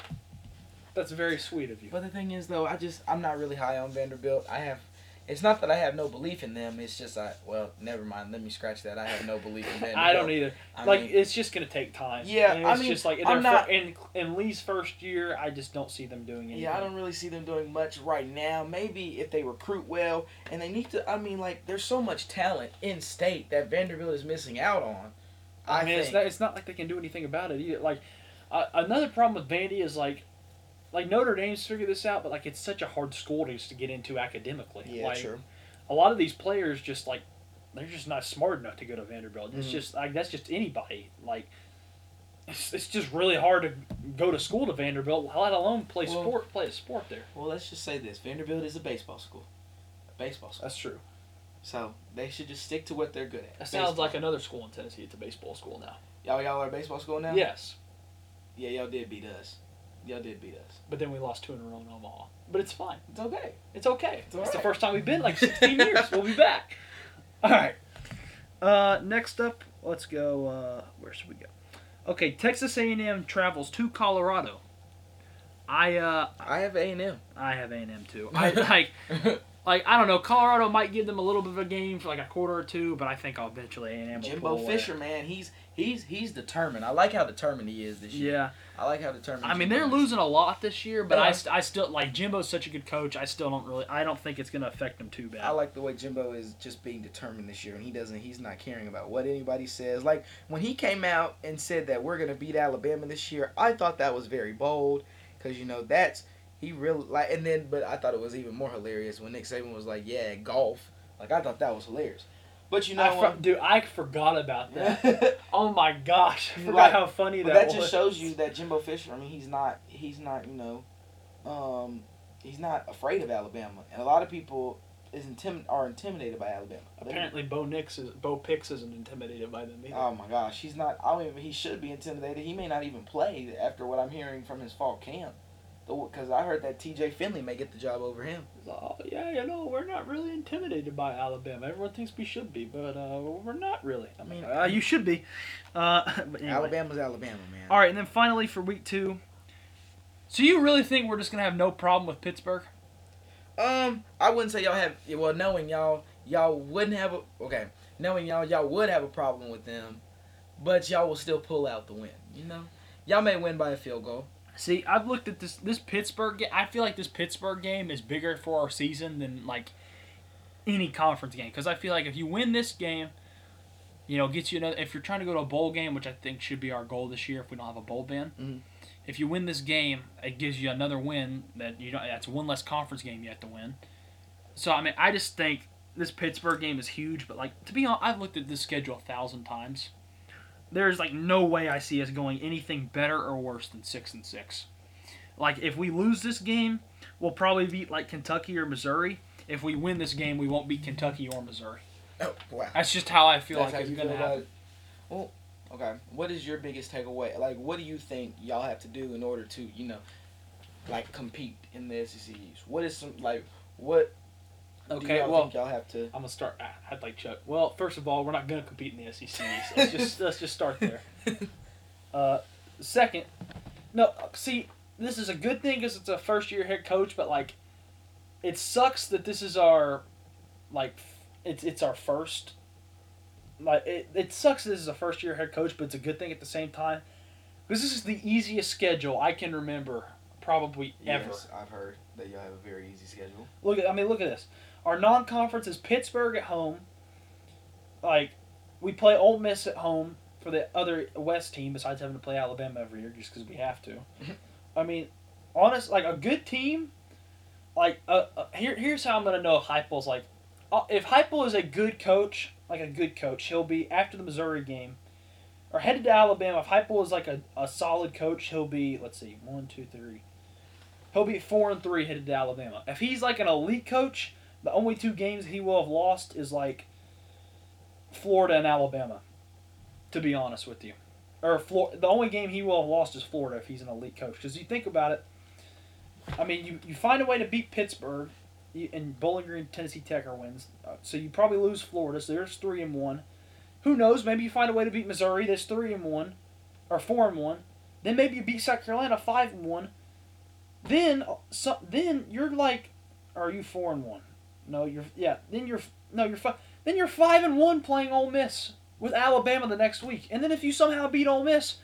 That's very sweet of you. But the thing is, though, I'm not really high on Vanderbilt. It's not that I have no belief in them. It's just never mind. Let me scratch that. I have no belief in Vanderbilt. I don't either. It's just gonna take time. Yeah, and in Lee's first year, I just don't see them doing anything. Yeah, I don't really see them doing much right now. Maybe if they recruit well, and they need to. I mean, like there's so much talent in state that Vanderbilt is missing out on. I mean, it's not like they can do anything about it either. Like another problem with Vandy is like Notre Dame's figured this out, but like it's such a hard school to get into academically. Yeah, like, sure. A lot of these players just like they're just not smart enough to go to Vanderbilt. It's just like that's just anybody. Like it's just really hard to go to school to Vanderbilt, let alone play a sport there. Well, let's just say this: Vanderbilt is a baseball school. That's true. So they should just stick to what they're good at. That sounds like another school in Tennessee. It's a baseball school now. Y'all are a baseball school now? Yes. Yeah, y'all did beat us. But then we lost 2 in a row in Omaha. But it's fine. It's okay. It's the first time we've been in like 16 years. We'll be back. All right. Next up, let's go. Where should we go? Okay, Texas A&M travels to Colorado. I have A&M. I have A&M too. Like, I don't know, Colorado might give them a little bit of a game for like a quarter or two, but I think I'll eventually A&M will pull away. Jimbo Fisher, man, he's determined. I like how determined he is this year. Yeah. I mean, they're losing a lot this year, but I still, like, Jimbo's such a good coach, I don't think it's going to affect them too bad. I like the way Jimbo is just being determined this year, and he's not caring about what anybody says. Like, when he came out and said that we're going to beat Alabama this year, I thought that was very bold, because, you know, that's... He really but I thought it was even more hilarious when Nick Saban was like, "Yeah, golf." Like I thought that was hilarious, but you know, I forgot about that. Oh my gosh, I forgot how funny that was. That just shows you that Jimbo Fisher. I mean, he's not. You know, he's not afraid of Alabama, and a lot of people are intimidated by Alabama. Apparently, Bo Nix isn't intimidated by them either. Oh my gosh, he's not. I mean, he should be intimidated. He may not even play after what I'm hearing from his fall camp. Because I heard that T.J. Finley may get the job over him. Oh, yeah, you know, we're not really intimidated by Alabama. Everyone thinks we should be, but we're not really. I mean, you should be. But anyway. Alabama's Alabama, man. All right, and then finally for week 2. So you really think we're just going to have no problem with Pittsburgh? I wouldn't say y'all have – well, knowing y'all wouldn't have – okay, knowing y'all would have a problem with them, but y'all will still pull out the win, you know? Y'all may win by a field goal. See, I've looked at this Pittsburgh game. I feel like this Pittsburgh game is bigger for our season than, like, any conference game. Because I feel like if you win this game, you know, gets you another... If you're trying to go to a bowl game, which I think should be our goal this year if we don't have a bowl ban. Mm-hmm. If you win this game, it gives you another win. That's one less conference game you have to win. So, I mean, I just think this Pittsburgh game is huge. But, like, to be honest, I've looked at this schedule 1,000 times. There's, like, no way I see us going anything better or worse than 6-6. Like, if we lose this game, we'll probably beat, like, Kentucky or Missouri. if we win this game, we won't beat Kentucky or Missouri. Oh, wow. That's just how I feel. That's like it's going to happen. Well, okay. What is your biggest takeaway? Like, what do you think y'all have to do in order to, you know, like, compete in the SEC? What is some, like, what do y'all think y'all have to... I'm going to start. I'd like Chuck. Well, first of all, we're not going to compete in the SEC. So let's just start there. Second, no, see, this is a good thing because it's a first-year head coach, but, like, it sucks that this is our, like, it's our first. Like, it sucks that this is a first-year head coach, but it's a good thing at the same time. Because this is the easiest schedule I can remember probably ever. Yes, I've heard that y'all have a very easy schedule. Look at this. Our non-conference is Pittsburgh at home. Like, we play Ole Miss at home for the other West team, besides having to play Alabama every year just because we have to. I mean, honest, like, a good team, like, here's how I'm going to know if Heupel's, like, if Heupel is a good coach, he'll be, after the Missouri game, or headed to Alabama, if Heupel is, like, a solid coach, he'll be, let's see, 1, 2, 3. He'll be 4-3 headed to Alabama. If he's, like, an elite coach, the only two games he will have lost is, like, Florida and Alabama, to be honest with you. Or the only game he will have lost is Florida if he's an elite coach. Because you think about it, I mean, you find a way to beat Pittsburgh, and Bowling Green, Tennessee Tech are wins. So you probably lose Florida, so there's 3-1. Who knows, maybe you find a way to beat Missouri, there's 3-1, or 4-1. Then maybe you beat South Carolina 5-1. Then you're like, are you 4-1? No, you're 5-1 playing Ole Miss with Alabama the next week. And then if you somehow beat Ole Miss,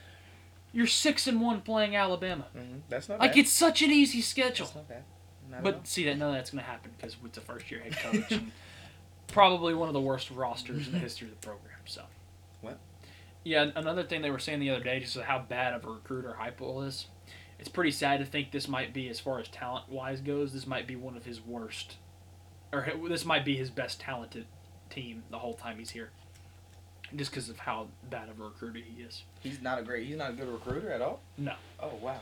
you're 6-1 playing Alabama. Mm-hmm. That's not bad. Like, it's such an easy schedule. That's not bad. None of that's going to happen because it's a first-year head coach and probably one of the worst rosters in the history of the program. So, what? Yeah, another thing they were saying the other day, just how bad of a recruiter Heupel is. It's pretty sad to think this might be, as far as talent-wise goes, this might be one of his worst, or this might be his best talented team the whole time he's here. Just because of how bad of a recruiter he is. He's not a good recruiter at all? No. Oh, wow.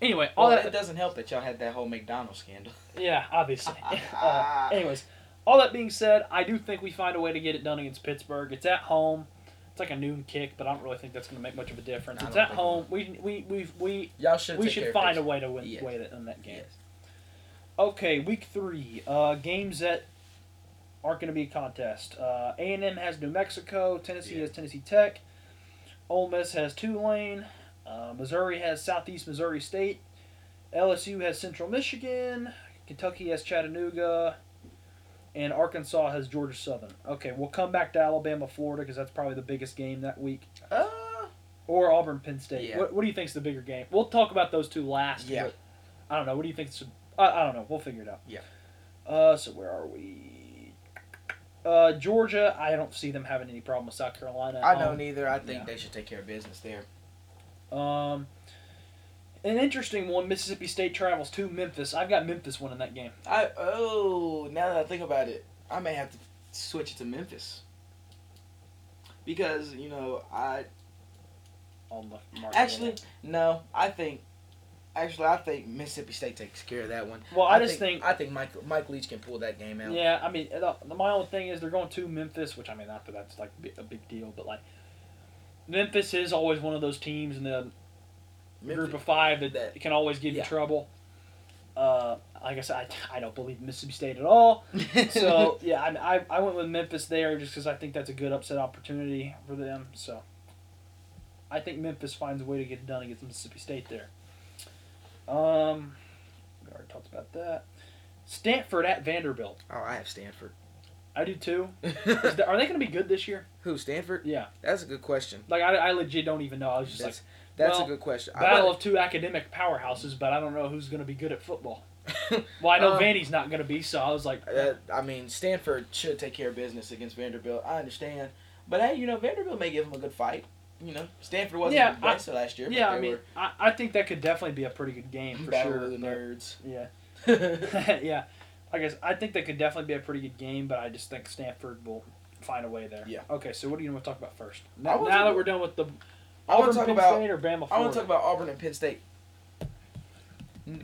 Anyway, it doesn't help that y'all had that whole McDonald's scandal. Yeah, obviously. Anyways, all that being said, I do think we find a way to get it done against Pittsburgh. It's at home. It's like a noon kick, but I don't really think that's going to make much of a difference. It's at home. We should find a way to win in that game. Yes. Okay, week 3. Games that aren't going to be a contest. A&M has New Mexico. Tennessee has Tennessee Tech. Ole Miss has Tulane. Missouri has Southeast Missouri State. LSU has Central Michigan. Kentucky has Chattanooga. And Arkansas has Georgia Southern. Okay, we'll come back to Alabama, Florida, because that's probably the biggest game that week. Or Auburn, Penn State. Yeah. What do you think is the bigger game? We'll talk about those two last. Yeah. I don't know. What do you think? I don't know. We'll figure it out. Yeah. So where are we? Georgia, I don't see them having any problem with South Carolina. I don't either. I think they should take care of business there. An interesting one, Mississippi State travels to Memphis. I've got Memphis winning that game. Now that I think about it, I may have to switch it to Memphis. Because, you know, I think Mississippi State takes care of that one. Well, I think Mike Leach can pull that game out. Yeah, I mean, my only thing is they're going to Memphis, which, I mean, not that that's, like, a big deal, but, like, Memphis is always one of those teams in the group of five that can always give you trouble. Like I said, I don't believe Mississippi State at all. So, yeah, I went with Memphis there just because I think that's a good upset opportunity for them. So, I think Memphis finds a way to get it done against Mississippi State there. We already talked about that. Stanford at Vanderbilt. Oh, I have Stanford. I do too. Are they going to be good this year? Who, Stanford? Yeah. That's a good question. Like, I legit don't even know. I was just that's a good question. Battle of two academic powerhouses, but I don't know who's going to be good at football. Well, I know Vandy's not going to be, so I was like... I mean, Stanford should take care of business against Vanderbilt. I understand. But, hey, you know, Vanderbilt may give them a good fight. You know, Stanford wasn't the best last year. But yeah, I mean, I think that could definitely be a pretty good game for Battle sure. Battle of the Nerds. Yeah. Yeah. I guess I think that could definitely be a pretty good game, but I just think Stanford will find a way there. Yeah. Okay, so what do you want to talk about first? Now that we're done with the Auburn, Penn State, or Bama, Florida? I want to talk about Auburn and Penn State.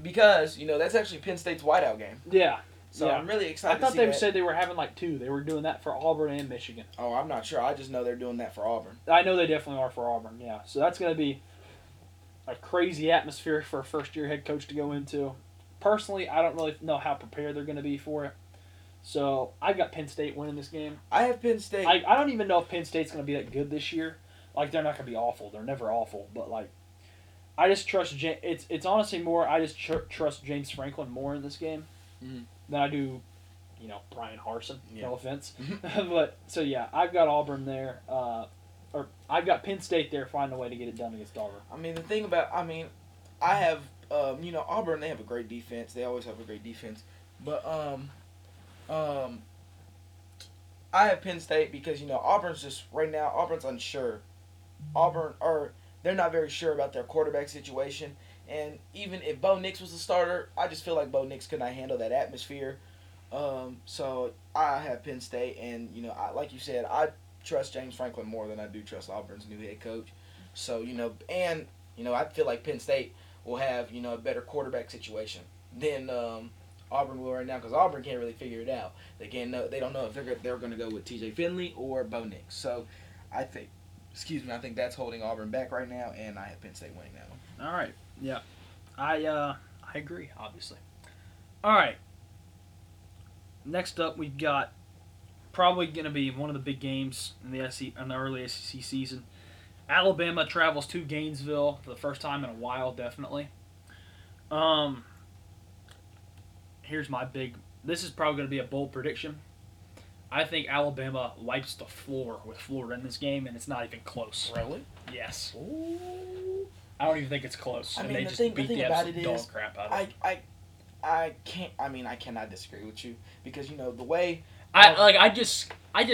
Because, you know, that's actually Penn State's whiteout game. Yeah. So yeah. I'm really excited. I thought they said they were having like two. They were doing that for Auburn and Michigan. Oh, I'm not sure. I just know they're doing that for Auburn. I know they definitely are for Auburn. Yeah. So that's going to be a crazy atmosphere for a first-year head coach to go into. Personally, I don't really know how prepared they're going to be for it. So I've got Penn State winning this game. I have Penn State. I don't even know if Penn State's going to be that good this year. Like, they're not going to be awful. They're never awful. But, like, I just trust it's honestly more I just trust James Franklin more in this game than I do, you know, Brian Harsin. Yeah. No offense. But, so, yeah, I've got Auburn there. Or I've got Penn State there finding a way to get it done against Auburn. I mean, the thing about – I mean, I have you know, Auburn, they have a great defense. They always have a great defense. But I have Penn State because, you know, Auburn's just – right now, Auburn's unsure. Auburn – or they're not very sure about their quarterback situation. And even if Bo Nix was the starter, I just feel like Bo Nix could not handle that atmosphere. So I have Penn State. And, you know, like you said, I – trust James Franklin more than I do trust Auburn's new head coach. So, you know, and, you know, I feel like Penn State will have, you know, a better quarterback situation than Auburn will right now, because Auburn can't really figure it out. They don't know if they're going to go with T.J. Finley or Bo Nix. So, I think that's holding Auburn back right now, and I have Penn State winning that one. All right. Yeah. I agree, obviously. All right. Next up, we've got probably going to be one of the big games in the early SEC season. Alabama travels to Gainesville for the first time in a while, definitely. Here's my big... This is probably going to be a bold prediction. I think Alabama wipes the floor with Florida in this game, and it's not even close. Really? Yes. Ooh. I don't even think it's close. I mean, they just beat the absolute dog crap out of it. I cannot disagree with you, because, you know, the way... I just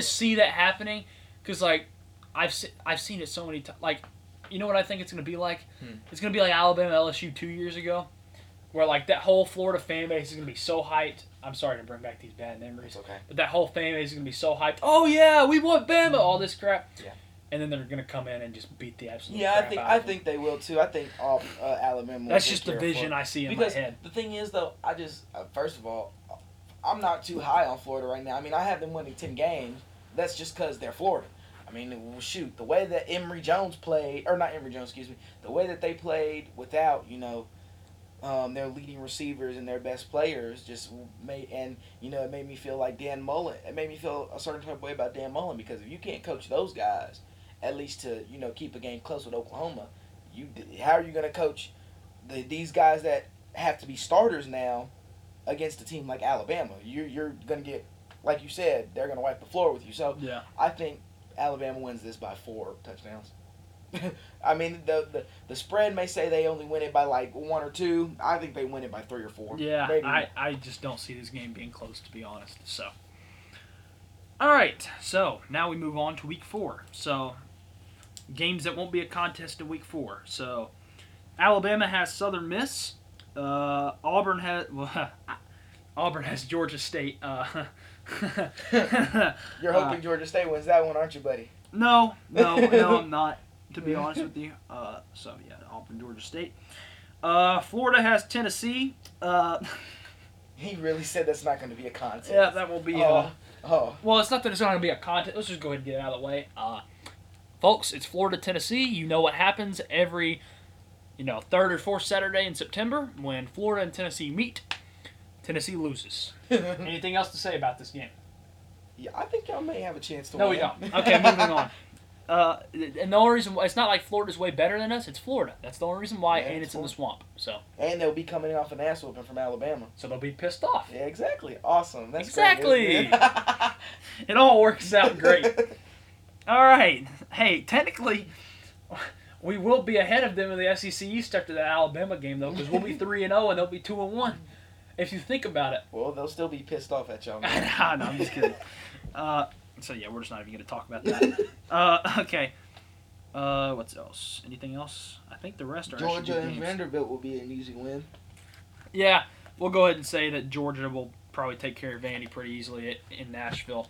see that happening, because, like, I've seen it so many times. Like, you know what I think it's gonna be like? It's gonna be like Alabama LSU 2 years ago, where, like, that whole Florida fan base is gonna be so hyped. I'm sorry to bring back these bad memories. It's okay. But that whole fan base is gonna be so hyped. Oh yeah, we want Bama! All this crap. Yeah. And then they're gonna come in and just beat the absolute crap out of them. Yeah, I think they will too. I think Alabama. That's just the vision I see in my head. The thing is, though, I just first of all, I'm not too high on Florida right now. I mean, I have them winning 10 games. That's just because they're Florida. I mean, shoot, the way that the way that they played without, you know, their leading receivers and their best players it made me feel like Dan Mullen. It made me feel a certain type of way about Dan Mullen, because if you can't coach those guys, at least to, you know, keep a game close with Oklahoma, how are you going to coach these guys that have to be starters now against a team like Alabama? You're going to get, like you said, they're going to wipe the floor with you. So, yeah. I think Alabama wins this by 4 touchdowns. I mean, the spread may say they only win it by, like, 1 or 2. I think they win it by 3 or 4. Yeah, I just don't see this game being close, to be honest. So, all right. So, now we move on to Week 4. So, games that won't be a contest in Week 4. So, Alabama has Southern Miss. Auburn has Georgia State. You're hoping Georgia State wins that one, aren't you, buddy? No, I'm not, to be honest with you. So, yeah, Auburn, Georgia State. Florida has Tennessee. He really said that's not going to be a contest. Yeah, that will be well, it's not that it's not going to be a contest. Let's just go ahead and get it out of the way. Folks, it's Florida, Tennessee. You know what happens every... You know, third or fourth Saturday in September, when Florida and Tennessee meet, Tennessee loses. Anything else to say about this game? Yeah, I think y'all may have a chance to win. No, we don't. Okay, moving on. And the only reason why, it's not like Florida's way better than us, it's Florida. That's the only reason why, and it's in the swamp. So. And they'll be coming off an ass whooping from Alabama. So they'll be pissed off. Yeah, exactly. Awesome. That's exactly. Great. It all works out great. All right. Hey, technically... We will be ahead of them in the SEC East after that Alabama game, though, because we'll be 3-0 and they'll be 2-1. If you think about it. Well, they'll still be pissed off at y'all. No, I'm just kidding. So, yeah, we're just not even going to talk about that. Okay. What's else? Anything else? I think the rest are Georgia and games. Vanderbilt will be an easy win. Yeah, we'll go ahead and say that Georgia will probably take care of Vandy pretty easily in Nashville.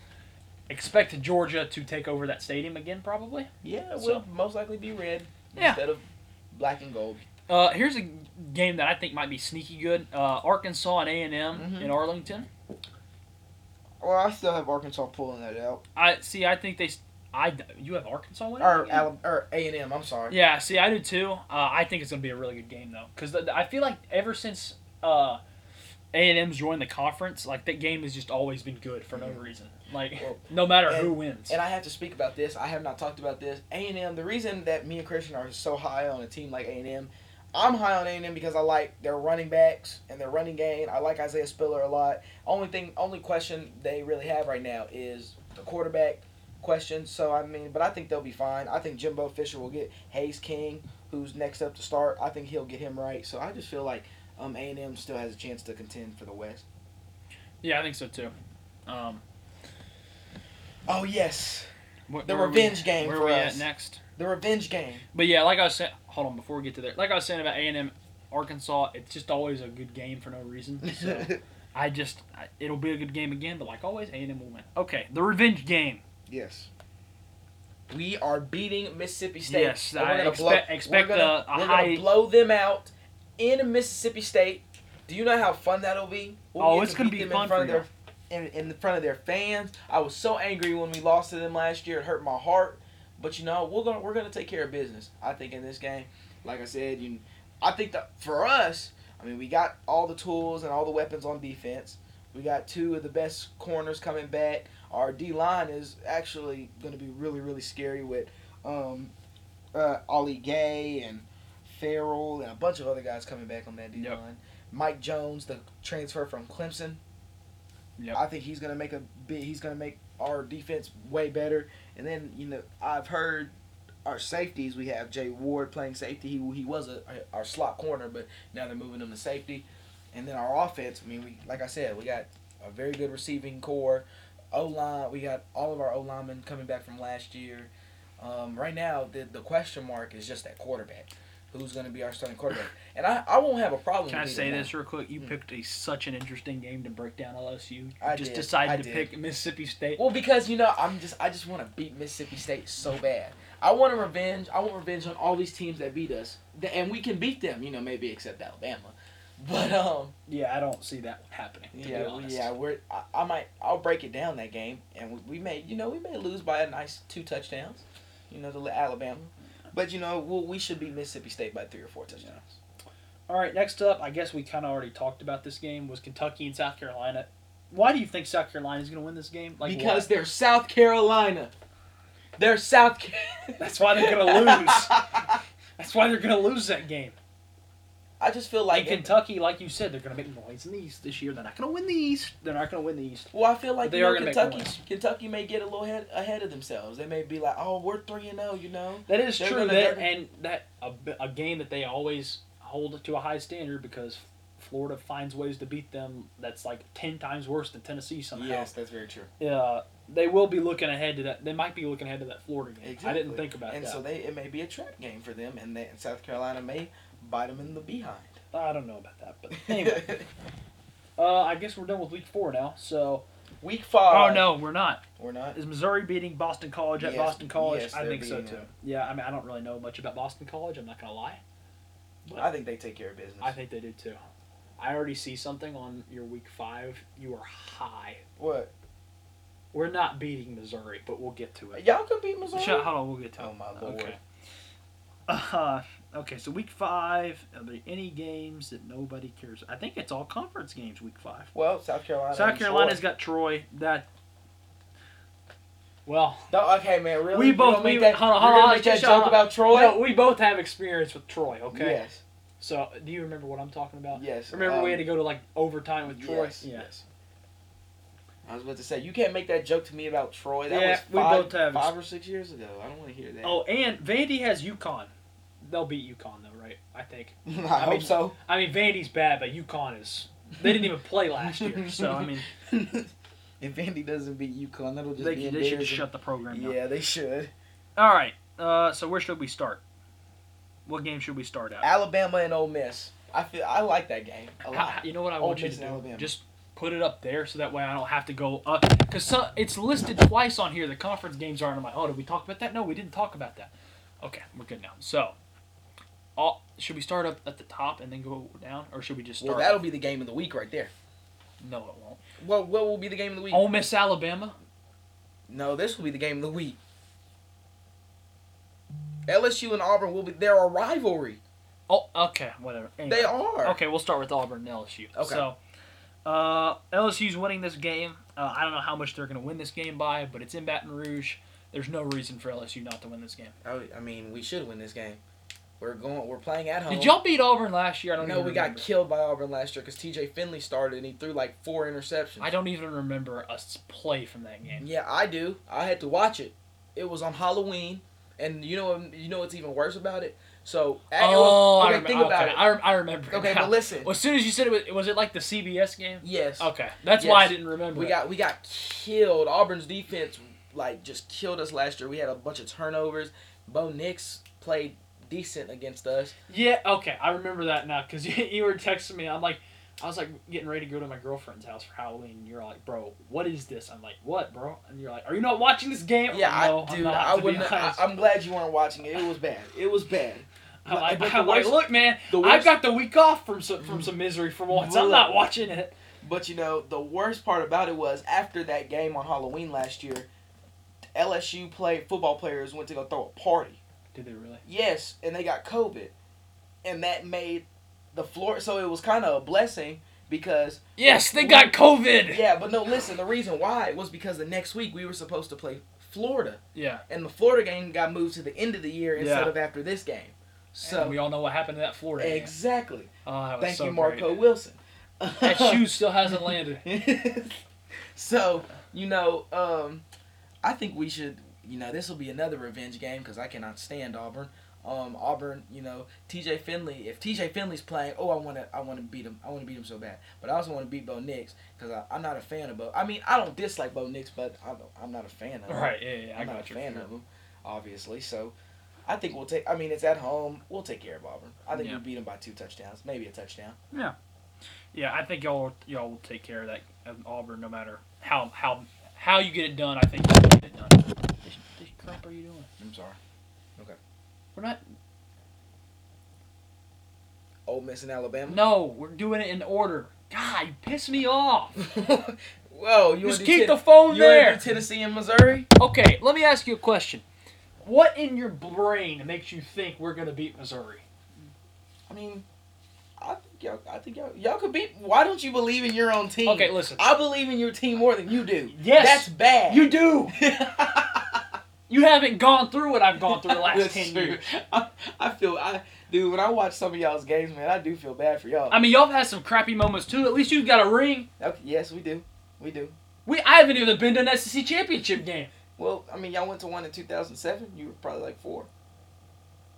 Expect Georgia to take over that stadium again, probably. Yeah, it will most likely be red. Yeah. Instead of black and gold. Here's a game that I think might be sneaky good. Arkansas and A&M in Arlington. Well, I still have Arkansas pulling that out. You have Arkansas winning? Or A&M, I'm sorry. Yeah, see, I do too. I think it's going to be a really good game, though. Because I feel like ever since A&M's joined the conference, like, that game has just always been good for no reason. Like, no matter who wins. And I have to speak about this. I have not talked about this. A&M, the reason that me and Christian are so high on a team like A&M, I'm high on A&M because I like their running backs and their running game. I like Isaiah Spiller a lot. Only question they really have right now is the quarterback question. So, I mean, but I think they'll be fine. I think Jimbo Fisher will get Hayes King, who's next up to start. I think he'll get him right. So, I just feel like A&M still has a chance to contend for the West. Yeah, I think so, too. Oh, yes. The revenge game for us. Where are we at next? The revenge game. But, yeah, like I was saying – hold on, before we get to there. Like I was saying about A&M, Arkansas, it's just always a good game for no reason. So, it'll be a good game again, but like always, A&M will win. Okay, the revenge game. Yes. We are beating Mississippi State. Yes, we're going to blow them out in Mississippi State. Do you know how fun that'll be? It's going to be fun for them. In front of their fans. I was so angry when we lost to them last year. It hurt my heart. But you know, we're gonna take care of business. I think in this game, like I said, I think that for us, I mean, we got all the tools and all the weapons on defense. We got two of the best corners coming back. Our D line is actually gonna be really, really scary with Ollie Gay and Farrell and a bunch of other guys coming back on that D line. Yep. Mike Jones, the transfer from Clemson. Yep. I think he's gonna make our defense way better. And then, you know, I've heard our safeties, we have Jay Ward playing safety. He was our slot corner, but now they're moving him to safety. And then our offense, I mean, we got a very good receiving core. O-line, we got all of our O-linemen coming back from last year. Right now, the question mark is just that quarterback. Who's going to be our starting quarterback? And I won't have a problem with that. Can I say this real quick? You picked such an interesting game to break down LSU. I decided to pick Mississippi State. Well, because, you know, I just want to beat Mississippi State so bad. I want revenge. I want revenge on all these teams that beat us. And we can beat them, you know, maybe except Alabama. But, yeah, I don't see that happening, to be honest. Yeah, I'll break it down that game. And we may lose by a nice 2 touchdowns, you know, to Alabama. But, you know, we should beat Mississippi State by 3 or 4 touchdowns. All right, next up, I guess we kind of already talked about this game, was Kentucky and South Carolina. Why do you think South Carolina is going to win this game? Like, because they're South Carolina. That's why they're going to lose. That's why they're going to lose that game. I just feel like... Kentucky, like you said, they're going to make noise in the East this year. They're not going to win the East. Well, I feel like Kentucky may get a little ahead of thememselves. They may be like, oh, we're 3-0, you know. That is true. A game that they always hold to a high standard because Florida finds ways to beat them that's like 10 times worse than Tennessee somehow. Yes, that's very true. Yeah. They will be looking ahead to that. They might be looking ahead to that Florida game. Exactly. I didn't think about that. And so it may be a trap game for them, and South Carolina may... bite them in the behind. I don't know about that, but anyway. I guess we're done with week 4 now, so... Week 5. Oh, no, we're not. We're not? Is Missouri beating Boston College at Boston College? Yes, I think so, too. Yeah, I mean, I don't really know much about Boston College. I'm not going to lie. But I think they take care of business. I think they do, too. I already see something on your week 5. You are high. What? We're not beating Missouri, but we'll get to it. Y'all could beat Missouri? Hold on, we'll get to it. Oh, my Lord. Okay. Okay, so week 5, are there any games that nobody cares? I think it's all conference games week 5. Well, South Carolina's got Troy. Okay, man, really? We both made that joke about Troy? No, we both have experience with Troy, okay? Yes. So, do you remember what I'm talking about? Yes. Remember we had to go to, like, overtime with Troy? Yes. I was about to say, you can't make that joke to me about Troy. That was 5 or 6 years ago. I don't want to hear that. Oh, and Vandy has UConn. They'll beat UConn, though, right? I think. I hope so. I mean, Vandy's bad, but UConn is... They didn't even play last year, so, I mean... If Vandy doesn't beat UConn, that'll just be embarrassing. They should just shut the program down. Yeah, they should. All right, so where should we start? What game should we start at? Alabama and Ole Miss. I like that game a lot. You know what I want you to do? Alabama. Just put it up there so that way I don't have to go up. Because it's listed twice on here. The conference games aren't on my... Oh, did we talk about that? No, we didn't talk about that. Okay, we're good now. So... should we start up at the top and then go down, or should we just start? Well, that'll be the game of the week right there. No, it won't. Well, what will be the game of the week? Ole Miss, Alabama. No, this will be the game of the week. LSU and Auburn will be. They're a rivalry. Oh, okay, whatever. Anyway. They are. Okay, we'll start with Auburn and LSU. Okay. So, LSU's winning this game. I don't know how much they're going to win this game by, but it's in Baton Rouge. There's no reason for LSU not to win this game. I mean, we should win this game. We're playing at home. Did y'all beat Auburn last year? I don't know. No, we got killed by Auburn last year because T.J. Finley started and he threw like 4 interceptions. I don't even remember a play from that game. Yeah, I do. I had to watch it. It was on Halloween, and you know what's even worse about it? So, I remember. Okay, now, but listen. Well, as soon as you said it, was it like the CBS game? Yes. Okay, that's why I didn't remember. We got killed. Auburn's defense just killed us last year. We had a bunch of turnovers. Bo Nix played decent against us. Yeah, okay. I remember that now because you were texting me. I was getting ready to go to my girlfriend's house for Halloween. And you're like, bro, what is this? I'm like, what, bro? And you're like, are you not watching this game? Yeah, I'm glad you weren't watching it. It was bad. It was bad. Look, man, I've got the week off from some misery for once. I'm not watching it. But, the worst part about it was after that game on Halloween last year, LSU football players went to go throw a party. Did they really? Yes, and they got COVID, and that made the Florida. So it was kind of a blessing because yes, they got COVID. Yeah, but no, listen. The reason why was because the next week we were supposed to play Florida. Yeah. And the Florida game got moved to the end of the year instead of after this game. So and we all know what happened to that Florida game. Exactly. Oh, that was Thank so you, Marco great. Wilson. That shoe still hasn't landed. So I think we should. This will be another revenge game because I cannot stand Auburn. Auburn, T.J. Finley. If T.J. Finley's playing, I want to beat him. I want to beat him so bad. But I also want to beat Bo Nix because I'm not a fan of Bo. I mean, I don't dislike Bo Nix, but I'm not a fan of him. Right, yeah, I'm not a fan of him, obviously. So I think we'll take. I mean, it's at him. We'll take care of Auburn. I think we'll beat him by 2 touchdowns, maybe a touchdown. Yeah, yeah. I think y'all will take care of that of Auburn, no matter how you get it done. I think you'll get it done. What are you doing? I'm sorry. Okay. We're not. Ole Miss and Alabama? No, we're doing it in order. God, you piss me off. Whoa, you just keep the phone there. Tennessee and Missouri? Okay, let me ask you a question. What in your brain makes you think we're gonna beat Missouri? I mean, I think y'all could beat. Why don't you believe in your own team? Okay, listen. I believe in your team more than you do. Yes, that's bad. You do. You haven't gone through what I've gone through the last 10 years. I feel, dude, when I watch some of y'all's games, man, I do feel bad for y'all. I mean, y'all have had some crappy moments, too. At least you've got a ring. Okay, yes, we do. I haven't even been to an SEC championship game. Well, I mean, y'all went to one in 2007. You were probably like 4.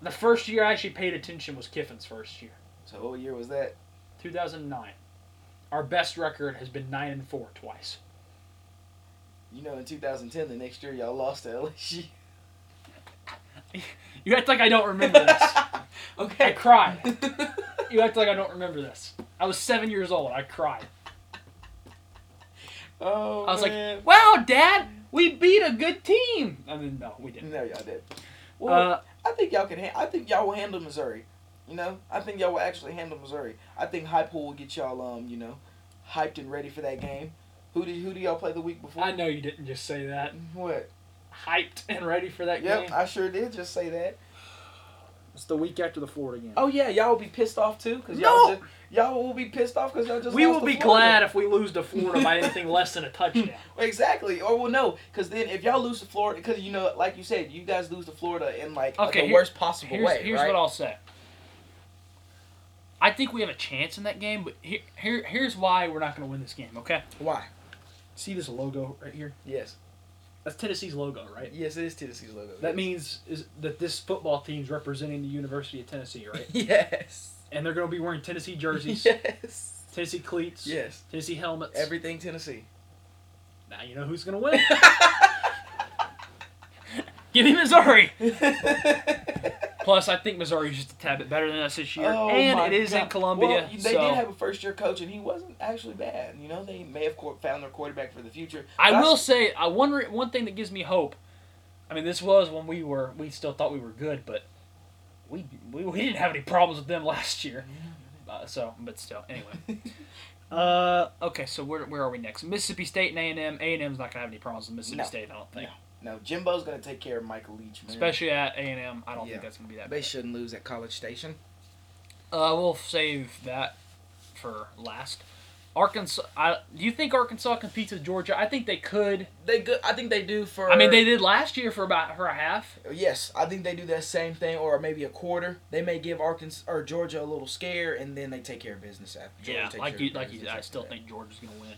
The first year I actually paid attention was Kiffin's first year. So what year was that? 2009. Our best record has been 9-4 twice. In 2010, the next year, y'all lost to LSU. You act like I don't remember this. Okay. I cried. You act like I don't remember this. I was 7 years old. I cried. Oh, I was like, wow, Dad, we beat a good team. I mean, no, we didn't. No, y'all did. Well, I think y'all will handle Missouri. I think y'all will actually handle Missouri. I think Hype will get y'all, hyped and ready for that game. Who do y'all play the week before? I know you didn't just say that. What? Hyped and ready for that game? Yep, I sure did just say that. It's the week after the Florida game. Oh, yeah. Y'all will be pissed off, too? Cause y'all will be pissed off because y'all just We will be Florida. Glad if we lose to Florida by anything less than a touchdown. Exactly. Or, well, no. Because then if y'all lose to Florida, because, like you said, you guys lose to Florida in, worst possible way, right? Here's what I'll say. I think we have a chance in that game, but here's why we're not going to win this game, okay? Why? See this logo right here? Yes. That's Tennessee's logo, right? Yes, it is Tennessee's logo. That means that this football team's representing the University of Tennessee, right? Yes. And they're going to be wearing Tennessee jerseys. Yes. Tennessee cleats. Yes. Tennessee helmets. Everything Tennessee. Now you know who's going to win. Give me Missouri. Plus, I think Missouri's just a tad bit better than us this year. Oh, and it is in Columbia. Well, they did have a first-year coach, and he wasn't actually bad. They may have found their quarterback for the future. I will say, one thing that gives me hope, I mean, this was when we still thought we were good, but we didn't have any problems with them last year. But still, anyway. Okay, so where are we next? Mississippi State and A&M. A&M's not going to have any problems with Mississippi State, I don't think. No, Jimbo's going to take care of Mike Leach. Man. Especially at A&M. I don't think that's going to be that bad. They shouldn't lose at College Station. We'll save that for last. Arkansas, do you think Arkansas competes with Georgia? I think they could. I think they do for... I mean, they did last year for about a half. Yes, I think they do that same thing or maybe a quarter. They may give Arkansas or Georgia a little scare, and then they take care of business after. Georgia I still think Georgia's going to win,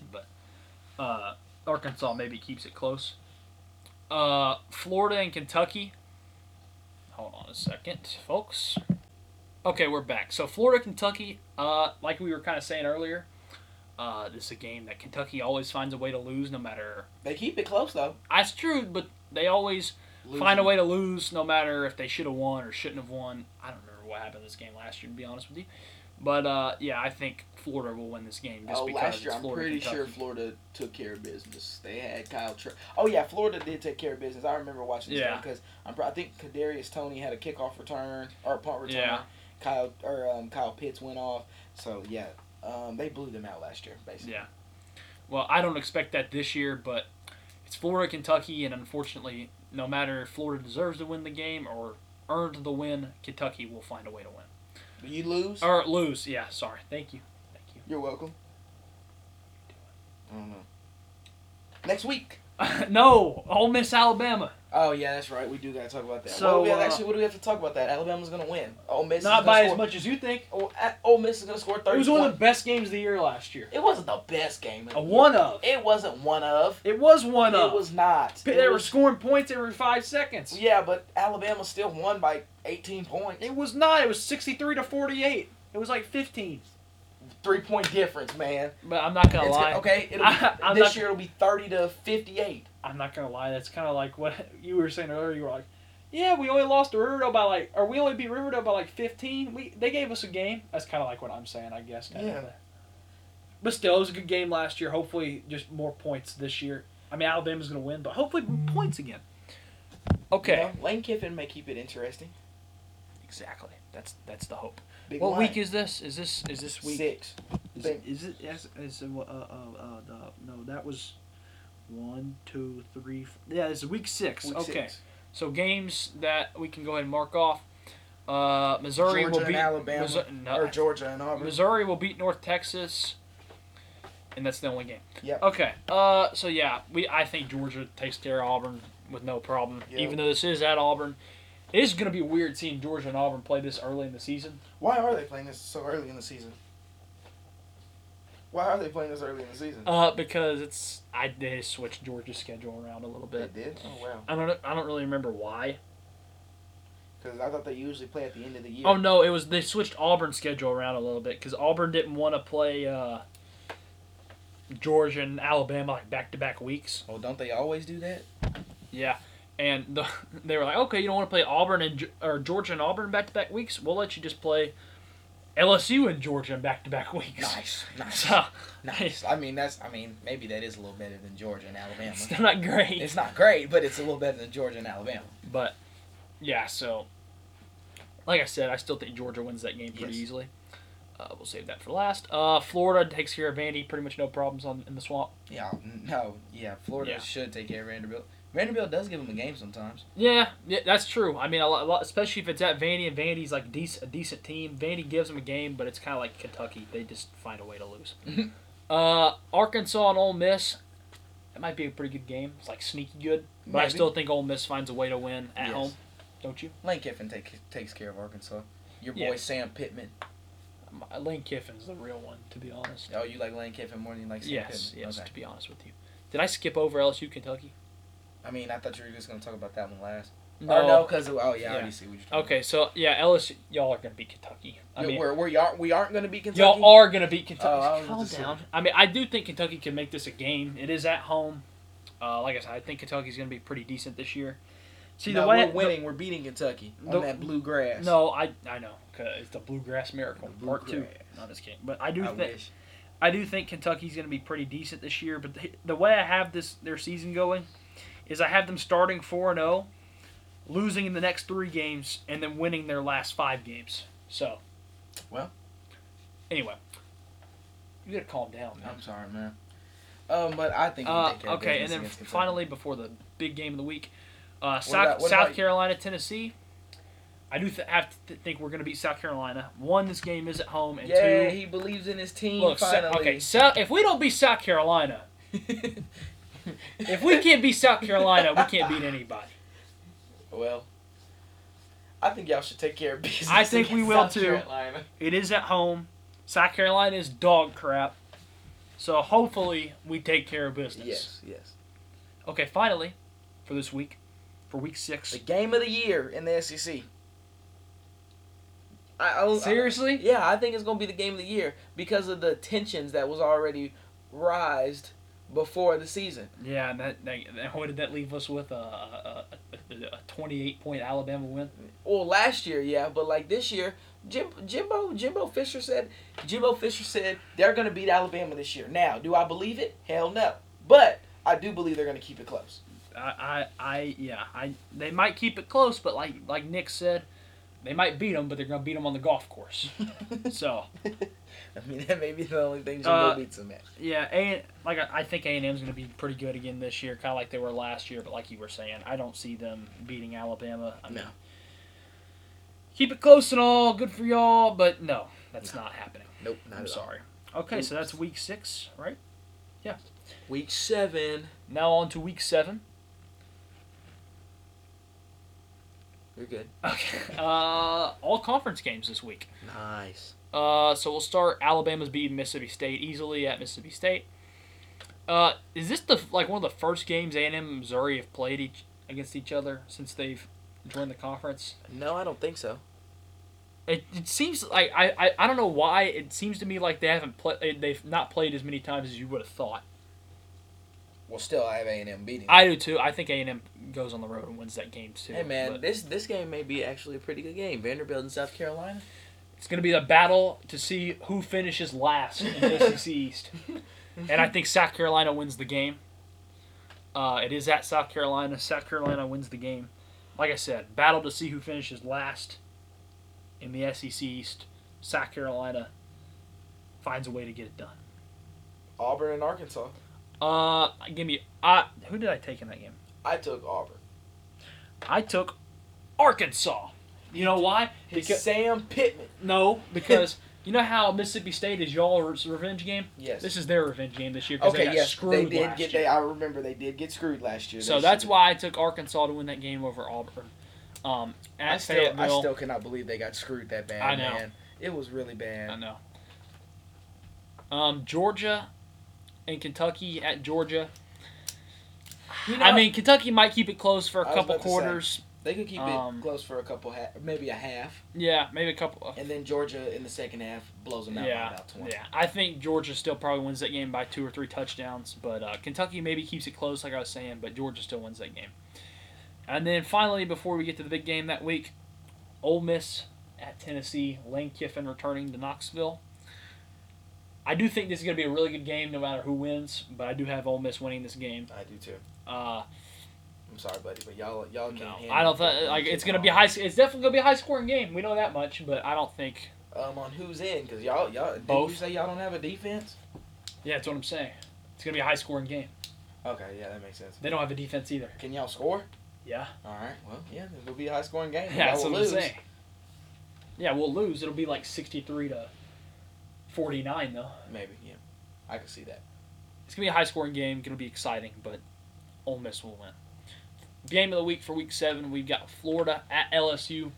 but Arkansas maybe keeps it close. Florida and Kentucky. Hold on a second, folks. Okay, we're back. So Florida, Kentucky, like we were kind of saying earlier, this is a game that Kentucky always finds a way to lose no matter... They keep it close, though. That's true, but they always find a way to lose no matter if they should have won or shouldn't have won. I don't remember what happened in this game last year, to be honest with you. But, I think Florida will win this game just because last year, it's Florida, I'm pretty sure Florida took care of business. They had Kyle Trask. Oh, yeah, Florida did take care of business. I remember watching this game because I think Kadarius Toney had a kickoff return or a punt return. Yeah. Kyle Pitts went off. So, yeah. They blew them out last year, basically. Yeah. Well, I don't expect that this year, but it's Florida, Kentucky, and unfortunately, no matter if Florida deserves to win the game or earned the win, Kentucky will find a way to win. But you lose? Or lose, yeah. Sorry. Thank you. You're welcome. I don't know. Next week. No, Ole Miss, Alabama. Oh, yeah, that's right. We do got to talk about that. So, what do we have to talk about that? Alabama's going to win. Ole Miss not by as much as you think. Ole Miss is going to score 30 points. It was one of the best games of the year last year. It wasn't the best game. It wasn't one of. It was one of. It was not. They were scoring points every 5 seconds. Yeah, but Alabama still won by 18 points. It was not. It was 63-48. It was like 15. 3-point difference, man. But I'm not gonna lie. Okay, this year it'll be 30-58. I'm not gonna lie. That's kind of like what you were saying earlier. You were like, "Yeah, we only lost to Riverdale by like, or we only beat Riverdale by like 15. They gave us a game." That's kind of like what I'm saying, I guess. Kind of. But still, it was a good game last year. Hopefully, just more points this year. I mean, Alabama's gonna win, but hopefully, points again. Okay. You know, Lane Kiffin may keep it interesting. Exactly. That's the hope. Big what line. Week is this? Is this week? 6. Is it? No, that was 1, 2, 3, 4. Yeah, it's week 6. Week 6. So games that we can go ahead and mark off. Missouri Georgia will beat Alabama or Georgia and Auburn. Missouri will beat North Texas, and that's the only game. Yeah. Okay. I think Georgia takes care of Auburn with no problem, even though this is at Auburn. It is going to be weird seeing Georgia and Auburn play this early in the season. Why are they playing this early in the season? Because they switched Georgia's schedule around a little bit. They did? Oh, wow. I don't really remember why. Because I thought they usually play at the end of the year. Oh, no, they switched Auburn's schedule around a little bit because Auburn didn't want to play Georgia and Alabama like back-to-back weeks. Oh, don't they always do that? Yeah. And they were like, okay, you don't want to play Auburn or Georgia and Auburn back-to-back weeks? We'll let you just play LSU and Georgia in back-to-back weeks. Nice. Maybe that is a little better than Georgia and Alabama. It's still not great. It's not great, but it's a little better than Georgia and Alabama. But, yeah, so, like I said, I still think Georgia wins that game pretty easily. We'll save that for last. Florida takes care of Vandy. Pretty much no problems in the swamp. Yeah, no. Yeah, Florida should take care of Vanderbilt. Vanderbilt does give them a game sometimes. Yeah, that's true. I mean, a lot, especially if it's at Vandy, and Vandy's like a decent team. Vandy gives them a game, but it's kind of like Kentucky. They just find a way to lose. Arkansas and Ole Miss, that might be a pretty good game. It's like sneaky good. But maybe. I still think Ole Miss finds a way to win at home. Don't you? Lane Kiffin takes care of Arkansas. Your boy Sam Pittman. Lane Kiffin's the real one, to be honest. Oh, you like Lane Kiffin more than you like Sam Pittman? Yes, okay. To be honest with you. Did I skip over LSU, Kentucky? I mean, I thought you were just going to talk about that one last. No, because... Oh, yeah, I already see what you're talking about. Okay, so, yeah, LSU... Y'all are going to beat Kentucky. We aren't going to beat Kentucky? Y'all are going to beat Kentucky. Calm down. I mean, I do think Kentucky can make this a game. It is at home. Like I said, I think Kentucky's going to be pretty decent this year. We're beating Kentucky on that blue grass. No, I know. It's the bluegrass miracle. The blue part grass. 2. No, just kidding. But I do think Kentucky's going to be pretty decent this year. But the way I have their season going... is I have them starting 4-0, losing in the next 3 games, and then winning their last 5 games. So, well, anyway, You gotta calm down, man. I'm sorry, man. But I think we take care of business. Okay, and then finally, before the big game of the week, South Carolina, Tennessee. I do think we're going to beat South Carolina. One, this game is at home, and two, he believes in his team. Look, finally. So if we don't beat South Carolina, if we can't beat South Carolina, we can't beat anybody. Well, I think y'all should take care of business. I think we will too. Carolina. It is at home. South Carolina is dog crap. So hopefully we take care of business. Yes. Okay, finally, for this week, for week 6, the game of the year in the SEC. Seriously? Yeah, I think it's going to be the game of the year because of the tensions that was already raised before the season. Yeah, and what did that leave us with? A 28-point Alabama win? Well, last year, yeah, but like this year, Jimbo Fisher said they're going to beat Alabama this year. Now, do I believe it? Hell no. But I do believe they're going to keep it close. They might keep it close, but like Nick said, they might beat them, but they're going to beat them on the golf course. So, I mean, that may be the only thing Jimbo beats them at. Yeah, I think A&M's going to be pretty good again this year, kind of like they were last year. But like you were saying, I don't see them beating Alabama. I mean, keep it close and all, good for y'all, but no, that's not happening. Nope, not I'm at sorry. All. Okay, so that's week 6, right? Yeah. Week 7. Now on to week 7. You're good. Okay. All conference games this week. Nice. So we'll start. Alabama's beating Mississippi State easily at Mississippi State. Is this one of the first games A&M and Missouri have played against each other since they've joined the conference? No, I don't think so. It seems like I don't know why it seems to me like they've not played as many times as you would have thought. Well, still, I have A&M beating them. I do, too. I think A&M goes on the road and wins that game, too. Hey, man, but this game may be actually a pretty good game. Vanderbilt and South Carolina. It's going to be the battle to see who finishes last in the SEC East. And I think South Carolina wins the game. It is at South Carolina. South Carolina wins the game. Like I said, battle to see who finishes last in the SEC East. South Carolina finds a way to get it done. Auburn and Arkansas. Who did I take in that game? I took Auburn. I took Arkansas. You know why? Because Sam Pittman. No, because you know how Mississippi State is y'all's revenge game? Yes. This is their revenge game this year because they got screwed last year. I remember they did get screwed last year. So that's why I took Arkansas to win that game over Auburn. I still cannot believe they got screwed that bad, I know. Man. It was really bad. I know. Georgia and Kentucky at Georgia. You know, I mean, Kentucky might keep it close for a couple quarters. They could keep it close for a couple, maybe a half. Yeah, maybe a couple. And then Georgia in the second half blows them out by about 20. Yeah, I think Georgia still probably wins that game by 2 or 3 touchdowns. But Kentucky maybe keeps it close, like I was saying, but Georgia still wins that game. And then finally, before we get to the big game that week, Ole Miss at Tennessee, Lane Kiffin returning to Knoxville. I do think this is going to be a really good game no matter who wins, but I do have Ole Miss winning this game. I do too. I'm sorry, buddy, but y'all can't handle it. I don't think it's going to be it's definitely going to be a high-scoring game. We know that much, but I don't think on who's in cuz y'all both. Did you say y'all don't have a defense? Yeah, that's what I'm saying. It's going to be a high-scoring game. Okay, yeah, that makes sense. They don't have a defense either. Can y'all score? Yeah. All right. Well, yeah, it'll be a high-scoring game. Yeah, that's what I'm saying. Yeah, we'll lose. It'll be like 63-49 though. Maybe, yeah. I can see that. It's going to be a high-scoring game. It's going to be exciting, but Ole Miss will win. Game of the week for Week 7, we've got Florida at LSU.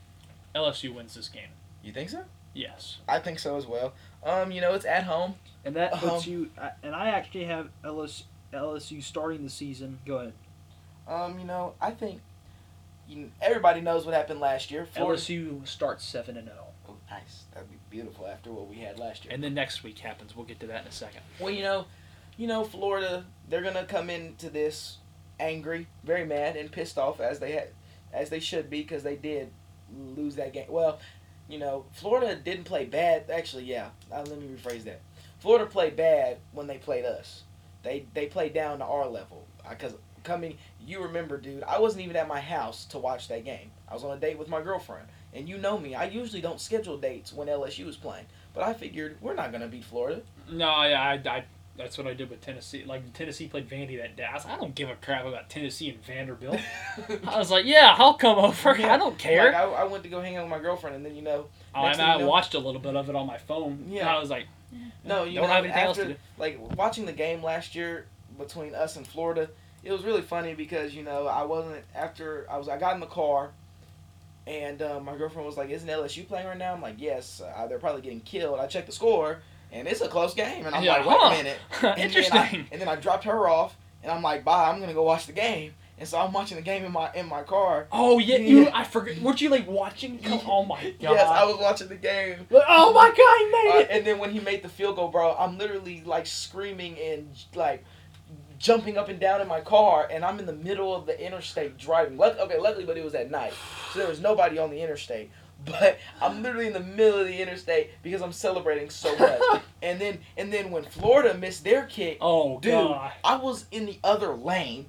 LSU wins this game. You think so? Yes. I think so as well. It's at home. And that puts you – and I actually have LSU starting the season. Go ahead. I think everybody knows what happened last year. Florida, LSU starts 7-0. Nice. That would be beautiful after what we had last year. And then next week happens. We'll get to that in a second. Well, Florida, they're going to come into this angry, very mad, and pissed off as they should be because they did lose that game. Well, Florida didn't play bad. Actually, yeah. Let me rephrase that. Florida played bad when they played us. They played down to our level. You remember, dude, I wasn't even at my house to watch that game. I was on a date with my girlfriend. And you know me, I usually don't schedule dates when LSU is playing. But I figured we're not going to beat Florida. No, yeah, I that's what I did with Tennessee. Like, Tennessee played Vandy that day. I was like, I don't give a crap about Tennessee and Vanderbilt. I was like, yeah, I'll come over. I don't care. Like, I went to go hang out with my girlfriend, and then, you know. I watched a little bit of it on my phone. Yeah. And I was like, no, you don't have anything else to do. Like, watching the game last year between us and Florida, it was really funny because, you know, I got in the car. And my girlfriend was like, isn't LSU playing right now? I'm like, yes, they're probably getting killed. I checked the score, and it's a close game. And I'm like, wait a minute. And interesting. Then I dropped her off, and I'm like, bye, I'm going to go watch the game. And so I'm watching the game in my car. Oh, yeah. I forgot. Weren't you, like, watching? Oh, my God. Yes, I was watching the game. Oh, my God, he made it. And then when he made the field goal, bro, I'm literally, like, screaming and, like, jumping up and down in my car, and I'm in the middle of the interstate driving. Luckily, but it was at night, so there was nobody on the interstate. But I'm literally in the middle of the interstate because I'm celebrating so much. And then when Florida missed their kick, oh, dude, God. I was in the other lane.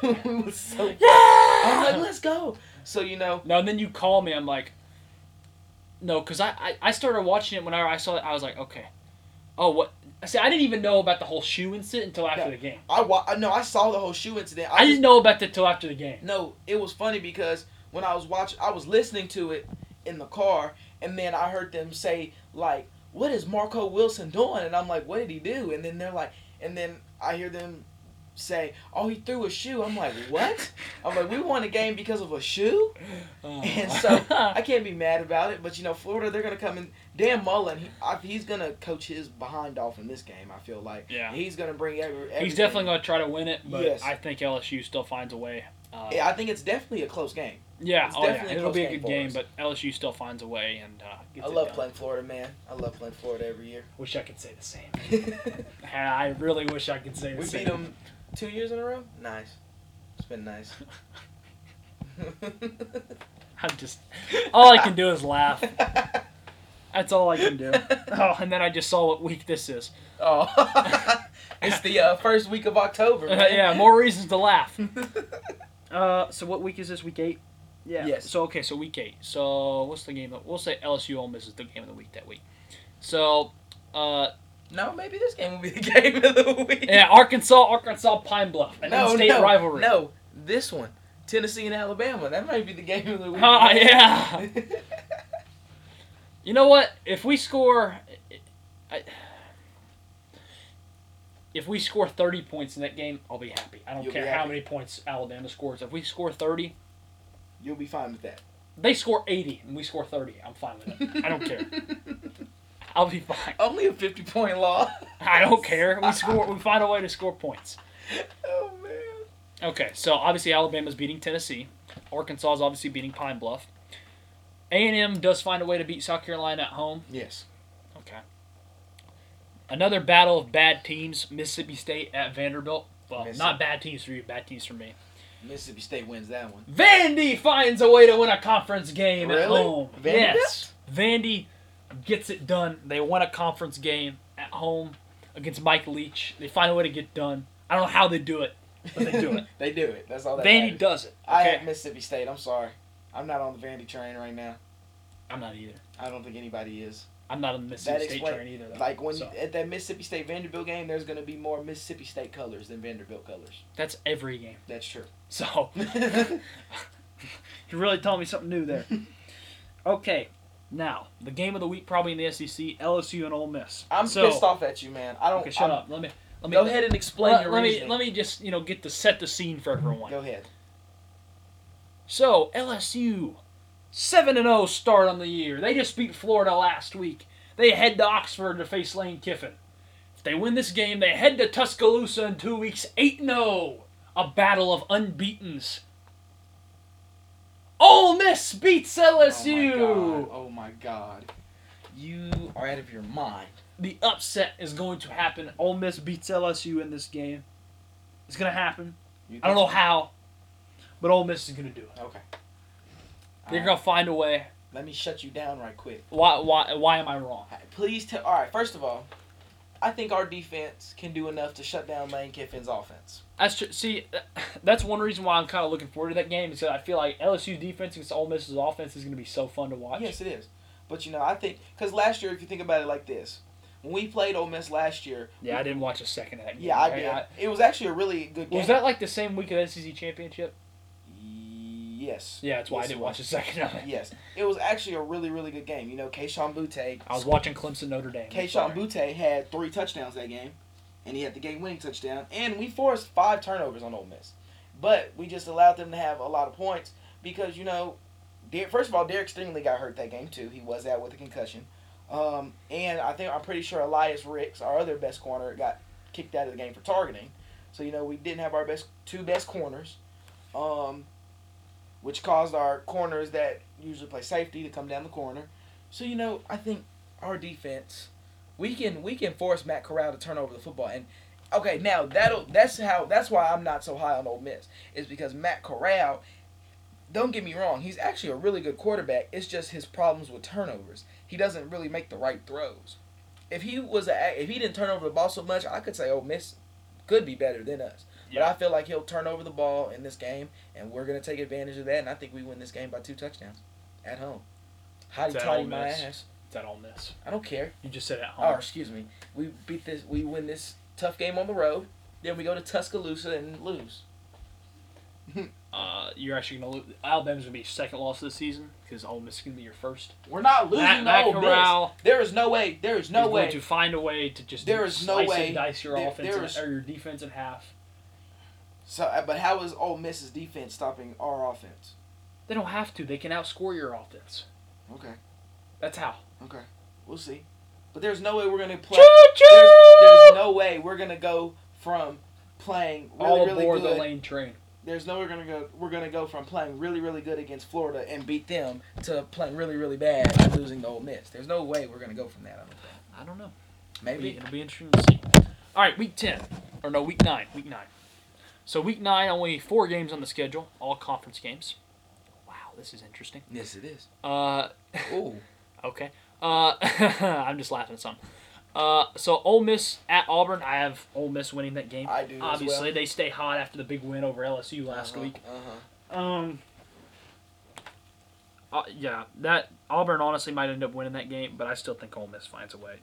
It was so yeah! I'm like, let's go. So, you know. No, and then you call me. I'm like, no, because I started watching it whenever I saw it. I was like, okay. Oh, what? See, I didn't even know about the whole shoe incident until after the game. I saw the whole shoe incident. I didn't know about it until after the game. No, it was funny because when I was watching, I was listening to it in the car, and then I heard them say, like, what is Marco Wilson doing? And I'm like, what did he do? And then they're like, and then I hear them say, oh, he threw a shoe. I'm like, what? I'm like, we won a game because of a shoe? Oh. And so I can't be mad about it. But, you know, Florida, they're going to come in. Dan Mullen, he's going to coach his behind off in this game, I feel like. Yeah. He's going to bring everything. He's definitely going to try to win it, but yes. I think LSU still finds a way. I think it's definitely a close game. Yeah, it'll be a good game, but LSU still finds a way. And I love playing Florida, man. I love playing Florida every year. Wish I could say the same. I really wish I could say the same. We beat them 2 years in a row? Nice. It's been nice. All I can do is laugh. That's all I can do. Oh, and then I just saw what week this is. Oh. It's the first week of October, man. Yeah, more reasons to laugh. So what week is this? Week 8? Yeah. Yes. So, okay, so week 8. So, what's the game? We'll say LSU Ole Miss is the game of the week that week. So, no, maybe this game will be the game of the week. Yeah, Arkansas Pine Bluff, an in-state rivalry. No, this one, Tennessee and Alabama, that might be the game of the week. Oh, yeah. You know what? If we score 30 points in that game, I'll be happy. I don't care how many points Alabama scores. If we score 30, you'll be fine with that. They score 80 and we score 30. I'm fine with it. I don't care. I'll be fine. Only a 50-point loss. I don't care. We find a way to score points. Oh, man. Okay, so obviously Alabama's beating Tennessee. Arkansas is obviously beating Pine Bluff. A&M does find a way to beat South Carolina at home. Yes. Okay. Another battle of bad teams, Mississippi State at Vanderbilt. Well, not bad teams for you, bad teams for me. Mississippi State wins that one. Vandy finds a way to win a conference game at home. Vanderbilt? Yes. Vandy gets it done. They won a conference game at home against Mike Leach. They find a way to get done. I don't know how they do it, but they do it. They do it. That's all that matters. Vandy does it. Okay? I hate Mississippi State. I'm sorry. I'm not on the Vandy train right now. I'm not either. I don't think anybody is. I'm not on the Mississippi State train either, though. Like, at that Mississippi State-Vanderbilt game, there's going to be more Mississippi State colors than Vanderbilt colors. That's every game. That's true. So, you're really telling me something new there. Okay. Now, the game of the week probably in the SEC, LSU and Ole Miss. I'm pissed off at you, man. I don't. Okay, shut up. Let me go ahead and explain your reasoning. Let me just set the scene for everyone. Go ahead. So LSU, 7-0 start on the year. They just beat Florida last week. They head to Oxford to face Lane Kiffin. If they win this game, they head to Tuscaloosa in 2 weeks, 8-0. A battle of unbeatens. Ole Miss beats LSU. Oh, my God. You are out of your mind. The upset is going to happen. Ole Miss beats LSU in this game. It's going to happen. I don't know how, but Ole Miss is going to do it. Okay. They're going to find a way. Let me shut you down right quick. Why am I wrong? Please tell... All right, first of all, I think our defense can do enough to shut down Lane Kiffin's offense. That's true. See, that's one reason why I'm kind of looking forward to that game, is because I feel like LSU's defense against Ole Miss's offense is going to be so fun to watch. Yes, it is. But, you know, I think – because last year, if you think about it like this, when we played Ole Miss last year – I didn't watch a second of that game. Yeah, I did. It was actually a really good game. Was that like the same week of the SEC Championship? Yes. Yeah, that's why I didn't watch a second of it. Yes. It was actually a really, really good game. You know, Kayshon Boutte. I was watching Clemson Notre Dame. Kayshon Boutte had 3 touchdowns that game, and he had the game-winning touchdown. And we forced 5 turnovers on Ole Miss. But we just allowed them to have a lot of points because, you know, first of all, Derek Stingley got hurt that game, too. He was out with a concussion. And I'm pretty sure Elias Ricks, our other best corner, got kicked out of the game for targeting. So, you know, we didn't have our two best corners. Which caused our corners that usually play safety to come down the corner. So, you know, I think our defense, we can force Matt Corral to turn over the football. And okay, now that's why I'm not so high on Ole Miss, is because Matt Corral, don't get me wrong, he's actually a really good quarterback. It's just his problems with turnovers. He doesn't really make the right throws. If he didn't turn over the ball so much, I could say Ole Miss could be better than us. But I feel like he'll turn over the ball in this game, and we're going to take advantage of that, and I think we win this game by 2 touchdowns at home. Hotty-totty my ass. It's at Ole Miss. I don't care. You just said at home. Oh, excuse me. We win this tough game on the road, then we go to Tuscaloosa and lose. You're actually going to lose. Alabama's going to be your second loss of the season because Ole Miss is going to be your first. We're not losing to Ole Miss. There is no way. There is no way. You're going to find a way to just slice and dice your offense or your defense in half. So, but how is Ole Miss's defense stopping our offense? They don't have to. They can outscore your offense. Okay. That's how. Okay. We'll see. But there's no way we're going to play. Choo-choo! There's no way we're going to go from playing really, really good. All aboard the Lane train. There's no way we're going to go from playing really, really good against Florida and beat them to playing really, really bad and losing to Ole Miss. There's no way we're going to go from that. I don't know. Maybe. It'll be interesting to see. All right, Week 9. So, Week 9, only 4 games on the schedule, all conference games. Wow, this is interesting. Yes, it is. Ooh. Okay. I'm just laughing at something. So, Ole Miss at Auburn. I have Ole Miss winning that game. I do. Obviously, they stay hot after the big win over LSU last week. That Auburn honestly might end up winning that game, but I still think Ole Miss finds a way.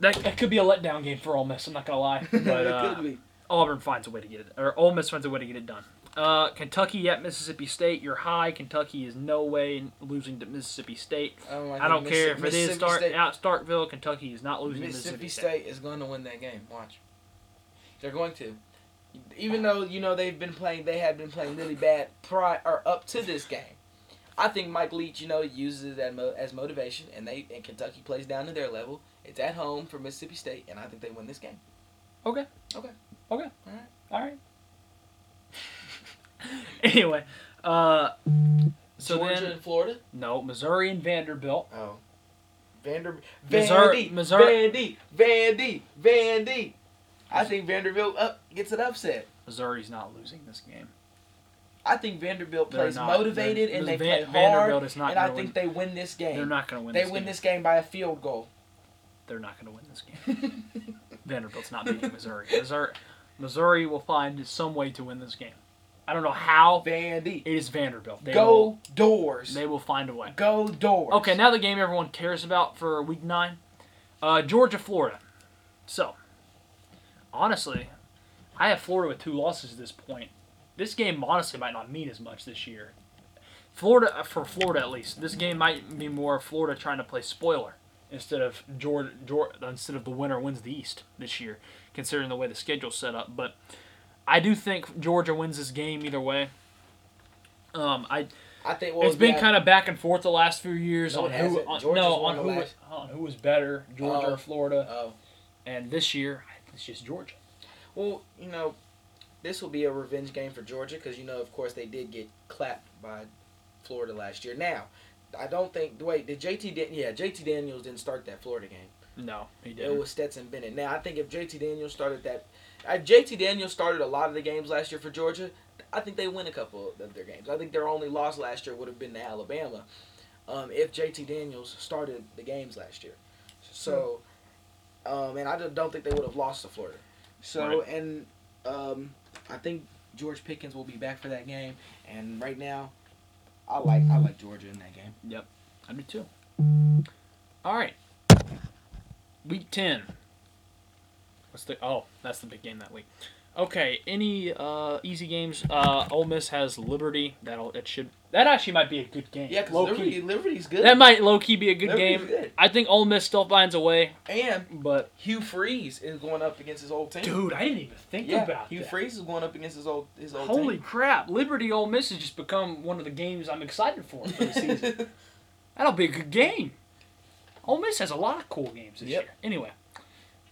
That could be a letdown game for Ole Miss, I'm not going to lie. But, it could be. Ole Miss finds a way to get it done. Kentucky at Mississippi State. You're high. Kentucky is no way losing to Mississippi State. I don't care if it is out Starkville. Kentucky is not losing to Mississippi State. Mississippi State is going to win that game. Watch. They're going to. Even though, you know, they had been playing really bad up to this game. I think Mike Leach, you know, uses it as motivation, and Kentucky plays down to their level. It's at home for Mississippi State, and I think they win this game. Okay. All right. Anyway, so Georgia and Florida? No, Missouri and Vanderbilt. Oh. Vandy. I think Vanderbilt gets an upset. Missouri's not losing this game. I think Vanderbilt plays motivated and they play hard. Vanderbilt is not and I think they win this game. They're not going to win this game. They win this game by a field goal. They're not going to win this game. Vanderbilt's not beating Missouri. Missouri will find some way to win this game. I don't know how. Vandy. It is Vanderbilt. They will find a way. Go Doors. Okay, now the game everyone cares about for Week 9. Georgia, Florida. So, honestly, I have Florida with 2 losses at this point. This game honestly might not mean as much this year. For Florida at least, this game might be more Florida trying to play spoiler. Instead of the winner wins the East this year, considering the way the schedule's set up. But I do think Georgia wins this game either way. I think it's been kind of back and forth the last few years on who was better, Georgia or Florida. And this year it's just Georgia. Well, you know, this will be a revenge game for Georgia because, you know, of course they did get clapped by Florida last year. Now. I don't think. Wait, did JT Daniels didn't start that Florida game. No, he didn't. It was Stetson Bennett. Now I think if JT Daniels started a lot of the games last year for Georgia, I think they win a couple of their games. I think their only loss last year would have been to Alabama, if JT Daniels started the games last year. So And I just don't think they would have lost to Florida. So, right. And I think George Pickens will be back for that game. And right now, I like Georgia in that game. Yep, I do too. All right, Week 10. That's the big game that week. Okay, any easy games? Ole Miss has Liberty. That actually might be a good game. Yeah, because Liberty's good. That might low key be a good Liberty's game. Good. I think Ole Miss still finds a way. But Hugh Freeze is going up against his old team. Dude, I didn't even think about that. Hugh Freeze is going up against his old team. Holy crap! Liberty Ole Miss has just become one of the games I'm excited for the season. That'll be a good game. Ole Miss has a lot of cool games this year. Anyway.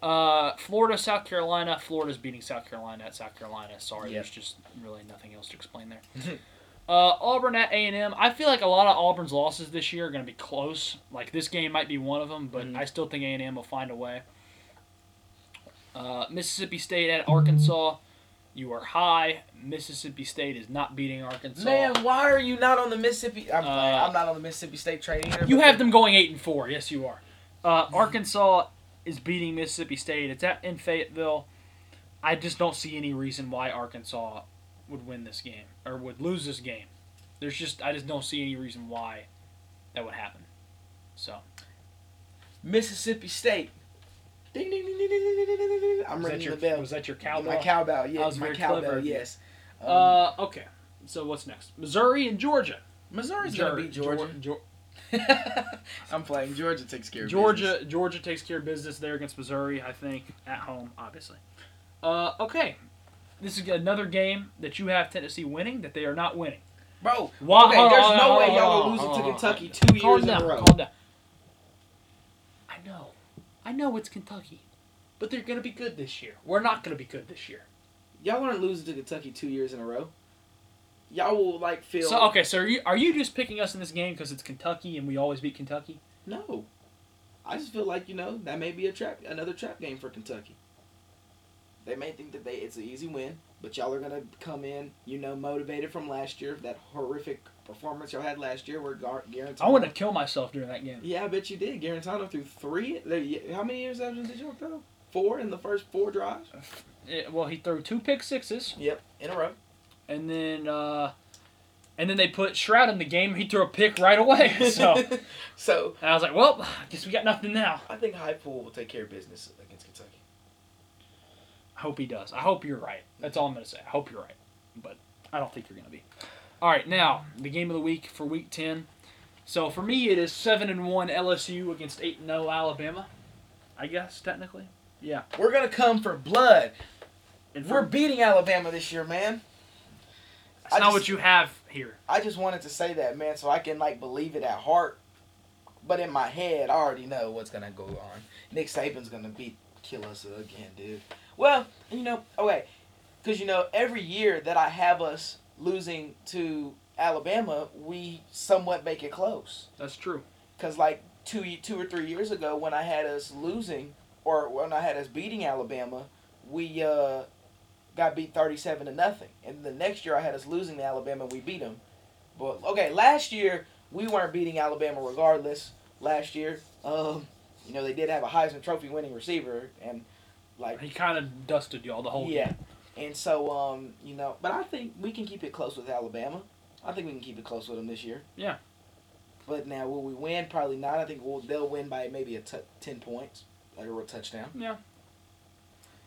Florida, South Carolina. Florida's beating South Carolina at South Carolina. Sorry, there's just really nothing else to explain there. Auburn at A&M. I feel like a lot of Auburn's losses this year are going to be close. Like, this game might be one of them, but I still think A&M will find a way. Mississippi State at Arkansas. You are high. Mississippi State is not beating Arkansas. Man, why are you not on the Mississippi? I'm not on the Mississippi State train either. You have them going 8-4. Yes, you are. Arkansas is beating Mississippi State. It's in Fayetteville. I just don't see any reason why Arkansas would win this game or would lose this game. I just don't see any reason why that would happen. So, Mississippi State. Ding ding ding ding ding ding ding ding ding. I'm ringing the bell. Was that your cowbell? My cowbell. Yes, my cowbell. Yes. Okay. So what's next? Missouri and Georgia. Missouri's gonna beat Georgia. I'm playing. Georgia takes care of business. Georgia takes care of business there against Missouri, I think, at home, obviously. Okay. This is another game that you have Tennessee winning that they are not winning. Bro, there's no way y'all are losing to Kentucky 2 years in a row. Calm down. I know it's Kentucky, but they're going to be good this year. We're not going to be good this year. Y'all aren't losing to Kentucky 2 years in a row. Y'all will, feel... So, okay, so are you just picking us in this game because it's Kentucky and we always beat Kentucky? No. I just feel like, that may be another trap game for Kentucky. They may think that it's an easy win, but y'all are going to come in, motivated from last year, that horrific performance y'all had last year where Garantano... I want to kill myself during that game. Yeah, I bet you did. Garantano threw three... How many interceptions did y'all throw? Four in the first four drives? Well, he threw 2 pick sixes. Yep, in a row. And then they put Shroud in the game. He threw a pick right away. So I was like, well, I guess we got nothing now. I think Highpool will take care of business against Kentucky. I hope he does. I hope you're right. That's all I'm going to say. I hope you're right. But I don't think you're going to be. All right, now, the game of the week for Week 10. So for me, it is 7-1 LSU against 8-0 Alabama, I guess, technically. Yeah. We're going to come for blood. And we're beating Alabama this year, man. That's not what you have here. I just wanted to say that, man, so I can, believe it at heart. But in my head, I already know what's going to go on. Nick Saban's going to kill us again, dude. Well, okay, because, every year that I have us losing to Alabama, we somewhat make it close. That's true. Because, two or three years ago when I had us losing or when I had us beating Alabama, we got beat 37-0, and the next year I had us losing to Alabama, and we beat them. But okay, last year we weren't beating Alabama regardless. Last year, they did have a Heisman Trophy winning receiver, and he kind of dusted y'all the whole game. Yeah, and so but I think we can keep it close with Alabama. I think we can keep it close with them this year. Yeah, but now will we win? Probably not. I think they'll win by maybe 10 points, a real touchdown. Yeah.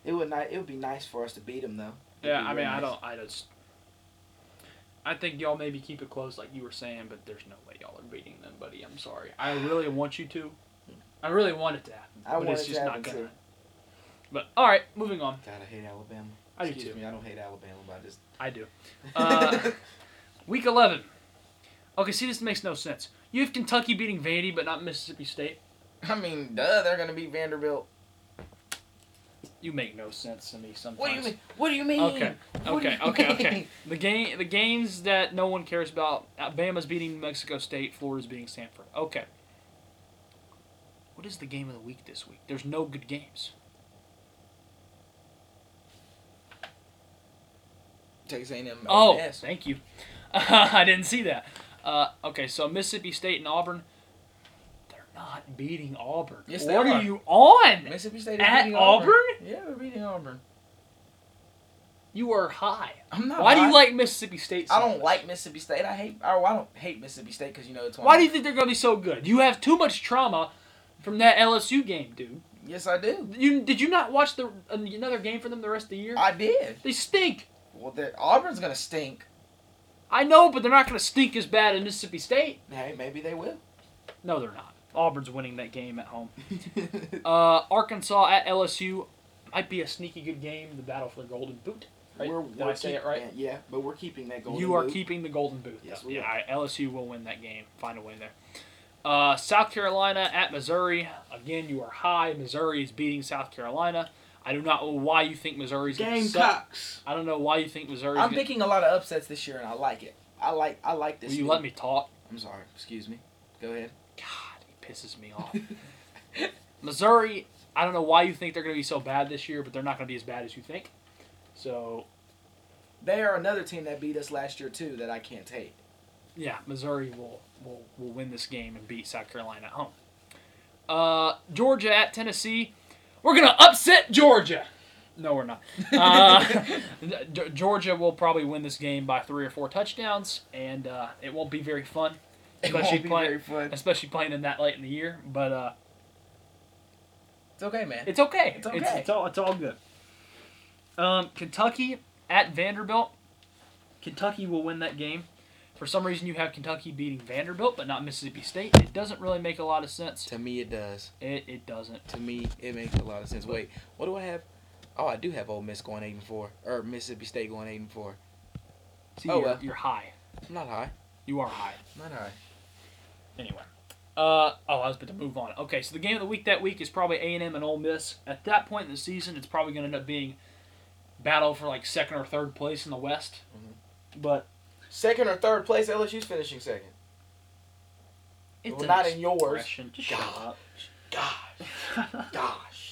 It would be nice for us to beat them, though. Nice. I think y'all maybe keep it close like you were saying, but there's no way y'all are beating them, buddy. I'm sorry. I really want you to. I really want it to happen. But it's just not going to. But, all right, moving on. God, I hate Alabama. Excuse me, I don't hate Alabama, but I do. Week 11. Okay, see, this makes no sense. You have Kentucky beating Vandy, but not Mississippi State. I mean, they're going to beat Vanderbilt. You make no sense to me sometimes. What do you mean? Okay. The games that no one cares about. Alabama's beating Mexico State. Florida's beating Stanford. Okay. What is the game of the week this week? There's no good games. Texas A&M. Oh, yes. Thank you. I didn't see that. Okay, so Mississippi State and Auburn. They're not beating Auburn. Yes, what are you on? Mississippi State is at Auburn? Yeah, we're beating Auburn. You are high. I'm not. Why do you like Mississippi State so much? I don't like Mississippi State. I don't hate Mississippi State because, you know, it's one. Why do you think they're going to be so good? You have too much trauma from that LSU game, dude. Yes, I do. Did you not watch another game for them the rest of the year? I did. They stink. Well, Auburn's going to stink. I know, but they're not going to stink as bad in Mississippi State. Hey, maybe they will. No, they're not. Auburn's winning that game at home. Arkansas at LSU might be a sneaky good game. The battle for the Golden Boot. Right? Did I say it right? Yeah, but we're keeping that Golden Boot. You are keeping the Golden Boot. Yes, we are. Yeah, LSU will win that game. Find a way there. South Carolina at Missouri. Again, you are high. Missouri is beating South Carolina. I do not know why you think Missouri's going to suck. Gamecocks. I don't know why you think Missouri's going to... I'm picking a lot of upsets this year, and I like it. I like this. Will you let me talk? I'm sorry. Excuse me. Go ahead. God, he pisses me off. Missouri, I don't know why you think they're going to be so bad this year, but they're not going to be as bad as you think. So... They are another team that beat us last year, too, that I can't take. Yeah, Missouri will win this game and beat South Carolina at home. Georgia at Tennessee. We're going to upset Georgia. No, we're not. Georgia will probably win this game by 3 or 4 touchdowns, and it won't be very fun. Especially playing in that late in the year. But it's okay, man. It's okay. It's okay. It's all good. Kentucky at Vanderbilt. Kentucky will win that game. For some reason, you have Kentucky beating Vanderbilt, but not Mississippi State. It doesn't really make a lot of sense. To me, it does. It doesn't. To me, it makes a lot of sense. Wait, what do I have? Oh, I do have Ole Miss going 8-4, or Mississippi State going 8-4. See, you're high. I'm not high. You are high. I'm not high. Anyway. I was about to move on. Okay, so the game of the week that week is probably A&M and Ole Miss. At that point in the season, it's probably going to end up being battle for, like, 2nd or 3rd place in the West. Mm-hmm. But... 2nd or 3rd place, LSU's finishing 2nd. It's well, not in yours. Gosh.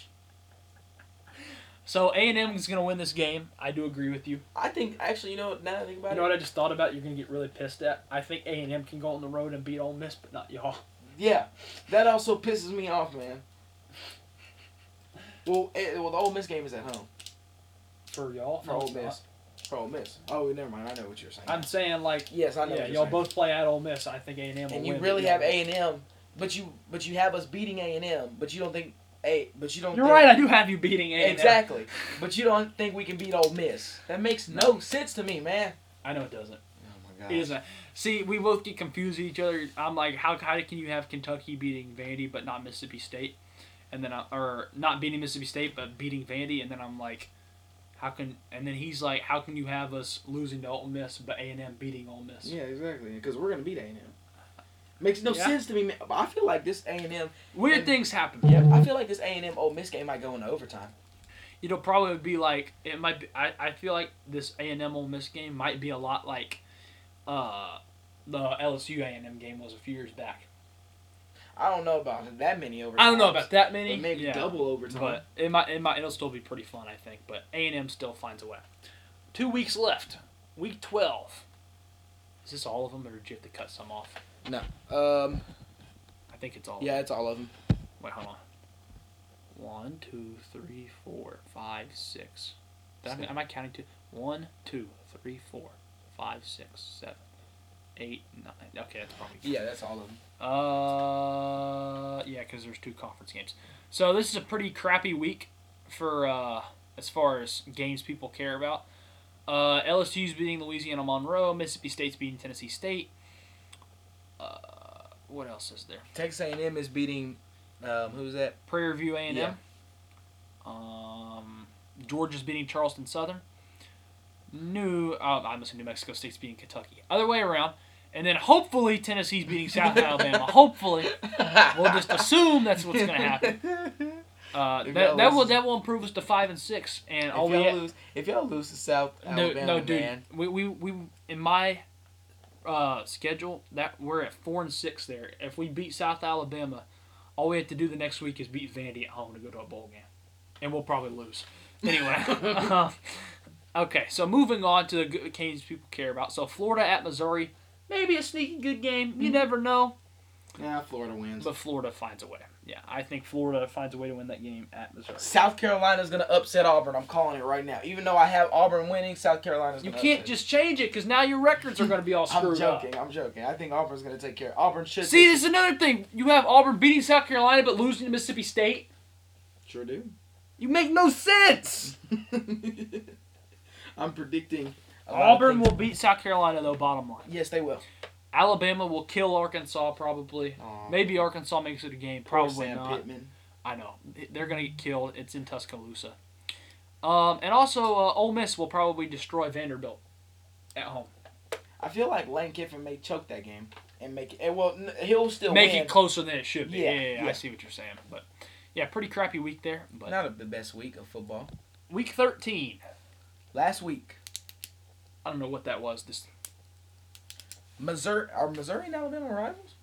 So A&M is going to win this game. I do agree with you. I think, actually, you know, now that I think about it. You know what I just thought about? You're going to get really pissed at. I think A&M can go on the road and beat Ole Miss, but not y'all. Yeah. That also pisses me off, man. Well, the Ole Miss game is at home. For y'all? For Ole Miss. For Ole Miss. Oh, never mind. I know what you're saying. I'm saying, like... Yes, I know what you're saying. Y'all both play at Ole Miss. I think A&M will win. And you really have A&M, but you have us beating A&M, but you don't think... You're right, I do have you beating A&M. Exactly. But you don't think we can beat Ole Miss. That makes no sense to me, man. I know it doesn't. Oh, my God. It doesn't. See, we both get confused with each other. I'm like, how can you have Kentucky beating Vandy but not Mississippi State? And then not beating Mississippi State but beating Vandy, and then I'm like... he's like, how can you have us losing to Ole Miss but A&M beating Ole Miss? Yeah, exactly, because we're going to beat A&M. Makes no sense to me, man. But I feel like this A&M... Weird things happen. Yeah, I feel like this A&M Ole Miss game might go into overtime. You know, probably would be like... it might. Be, I feel like this A&M Ole Miss game might be a lot like the LSU A&M game was a few years back. I don't know about that many overtimes. I don't know about that many. But maybe double overtime. But it'll still be pretty fun, I think. But A&M still finds a way. 2 weeks left. Week 12. Is this all of them, or did you have to cut some off? No. I think it's all of them. Yeah, it's all of them. Wait, hold on. 1, 2, 3, 4, 5, 6. Am I counting two? 1, 2, 3, 4, 5, 6, 7. 8, 9. Okay, that's probably good. Yeah, that's all of them. Yeah, because there's 2 conference games. So this is a pretty crappy week for as far as games people care about. LSU's beating Louisiana Monroe. Mississippi State's beating Tennessee State. What else is there? Texas A&M is beating, who's that? Prairie View A&M. Yeah. Georgia's beating Charleston Southern. I'm assuming New Mexico State's beating Kentucky. Other way around. And then hopefully Tennessee's beating South Alabama. Hopefully. We'll just assume that's what's going to happen. That will improve us to 5 and 6. And if y'all lose to South Alabama, no, dude, man. We in my schedule, that we're at 4 and 6 there. If we beat South Alabama, all we have to do the next week is beat Vandy at home to go to a bowl game. And we'll probably lose. Anyway. Okay, so moving on to the games people care about. So Florida at Missouri, maybe a sneaky good game. You never know. Yeah, Florida wins. But Florida finds a way. Yeah, I think Florida finds a way to win that game at Missouri. South Carolina's going to upset Auburn. I'm calling it right now. Even though I have Auburn winning, South Carolina's going to upset. You can't just change it because now your records are going to be all screwed up. I'm joking. I think Auburn's going to take care of it. Auburn should. See, this is another thing. You have Auburn beating South Carolina but losing to Mississippi State. Sure do. You make no sense. I'm predicting. Auburn will beat South Carolina, though, bottom line. Yes, they will. Alabama will kill Arkansas, probably. Maybe Arkansas makes it a game. Probably not. Sam Pittman. I know. They're going to get killed. It's in Tuscaloosa. And also, Ole Miss will probably destroy Vanderbilt at home. I feel like Lane Kiffin may choke that game and make it. Well, he'll still make win. It closer than it should be. Yeah. I see what you're saying. But, yeah, pretty crappy week there. But not the best week of football. Week 13. Last week. I don't know what that was. This Missouri are Missouri and Alabama rivals?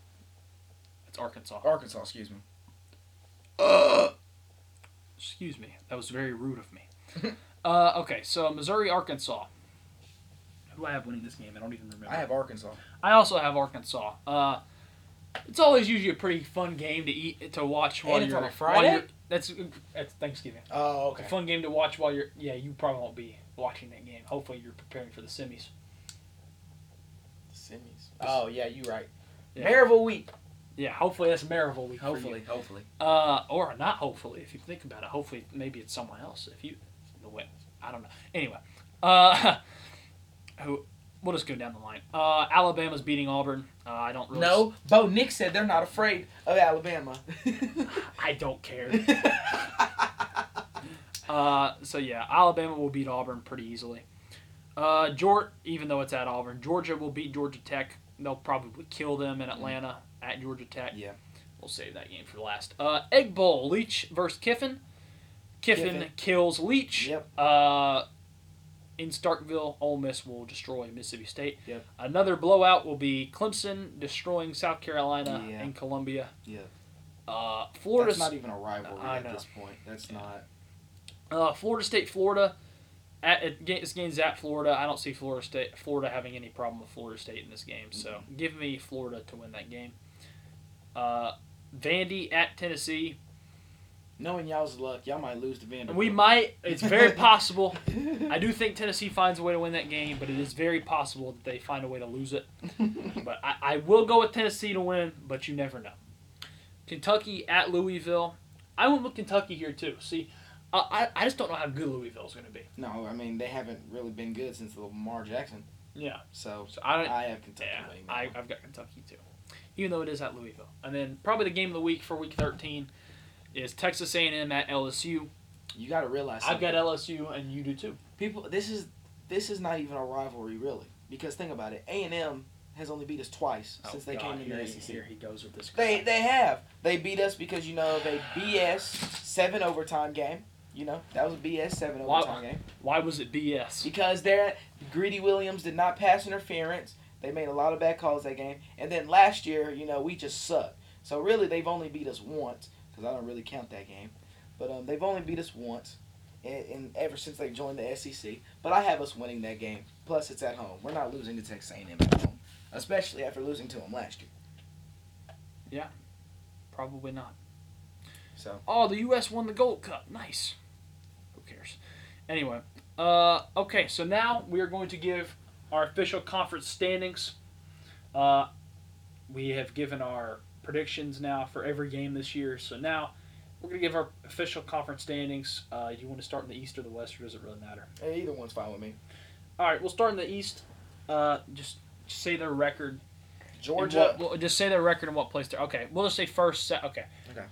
It's Arkansas. Arkansas, excuse me. Excuse me. That was very rude of me. Okay, so Missouri, Arkansas. Who I have winning this game? I don't even remember. I have Arkansas. I also have Arkansas. It's always usually a pretty fun game to watch while you're on a Friday. That's Thanksgiving. Oh, okay. It's a fun game to watch while you're. Yeah, you probably won't be watching that game. Hopefully you're preparing for the semis. Oh, yeah, you're right. Yeah. Maryville week. Yeah, hopefully that's Maryville week. Hopefully. Or not hopefully, if you think about it. Hopefully, maybe it's someone else. I don't know. Anyway, we'll just go down the line. Alabama's beating Auburn. I don't really. No, Bo Nix said they're not afraid of Alabama. I don't care. So, yeah, Alabama will beat Auburn pretty easily. Georgia, even though it's at Auburn, Georgia will beat Georgia Tech. They'll probably kill them in Atlanta at Georgia Tech. Yeah. We'll save that game for last. Egg Bowl, Leach versus Kiffin. Kiffin kills Leach. Yep. In Starkville, Ole Miss will destroy Mississippi State. Yep. Another blowout will be Clemson destroying South Carolina and Columbia. Yeah. Florida's that's not even a rivalry at this point. That's not. Florida State, Florida. This game's at Florida. I don't see Florida having any problem with Florida State in this game. So give me Florida to win that game. Vandy at Tennessee. Knowing y'all's luck, y'all might lose to Vanderbilt. We might. It's very possible. I do think Tennessee finds a way to win that game, but it is very possible that they find a way to lose it. But I will go with Tennessee to win, but you never know. Kentucky at Louisville. I went with Kentucky here too. See, I just don't know how good Louisville's going to be. No, I mean, they haven't really been good since the Lamar Jackson. Yeah. So I have Kentucky winning. Yeah, I've got Kentucky too, even though it is at Louisville. And then probably the game of the week for Week 13 is Texas A&M at LSU. You got to realize something. I've got LSU, and you do too. People, this is not even a rivalry, really, because think about it. A&M has only beat us twice since they came into the SEC. Here he goes with this. They have. They beat us because, you know, they BS 7-overtime game. You know, that was a BS 7-overtime game. Why was it BS? Because Greedy Williams did not pass interference. They made a lot of bad calls that game. And then last year, you know, we just sucked. So, really, they've only beat us once because I don't really count that game. But they've only beat us once and ever since they joined the SEC. But I have us winning that game. Plus, it's at home. We're not losing to Texas A&M at home, especially after losing to them last year. Yeah, probably not. So. Oh, the U.S. won the Gold Cup. Nice. Cares. Anyway, okay, so now we are going to give our official conference standings. We have given our predictions now for every game this year, so now we're going to give our official conference standings. Do you want to start in the East or the West, or does it really matter? Hey, either one's fine with me. All right, we'll start in the East. Just say their record. Georgia. We'll just say their record and what place they're. Okay, we'll just say first. Okay. Okay.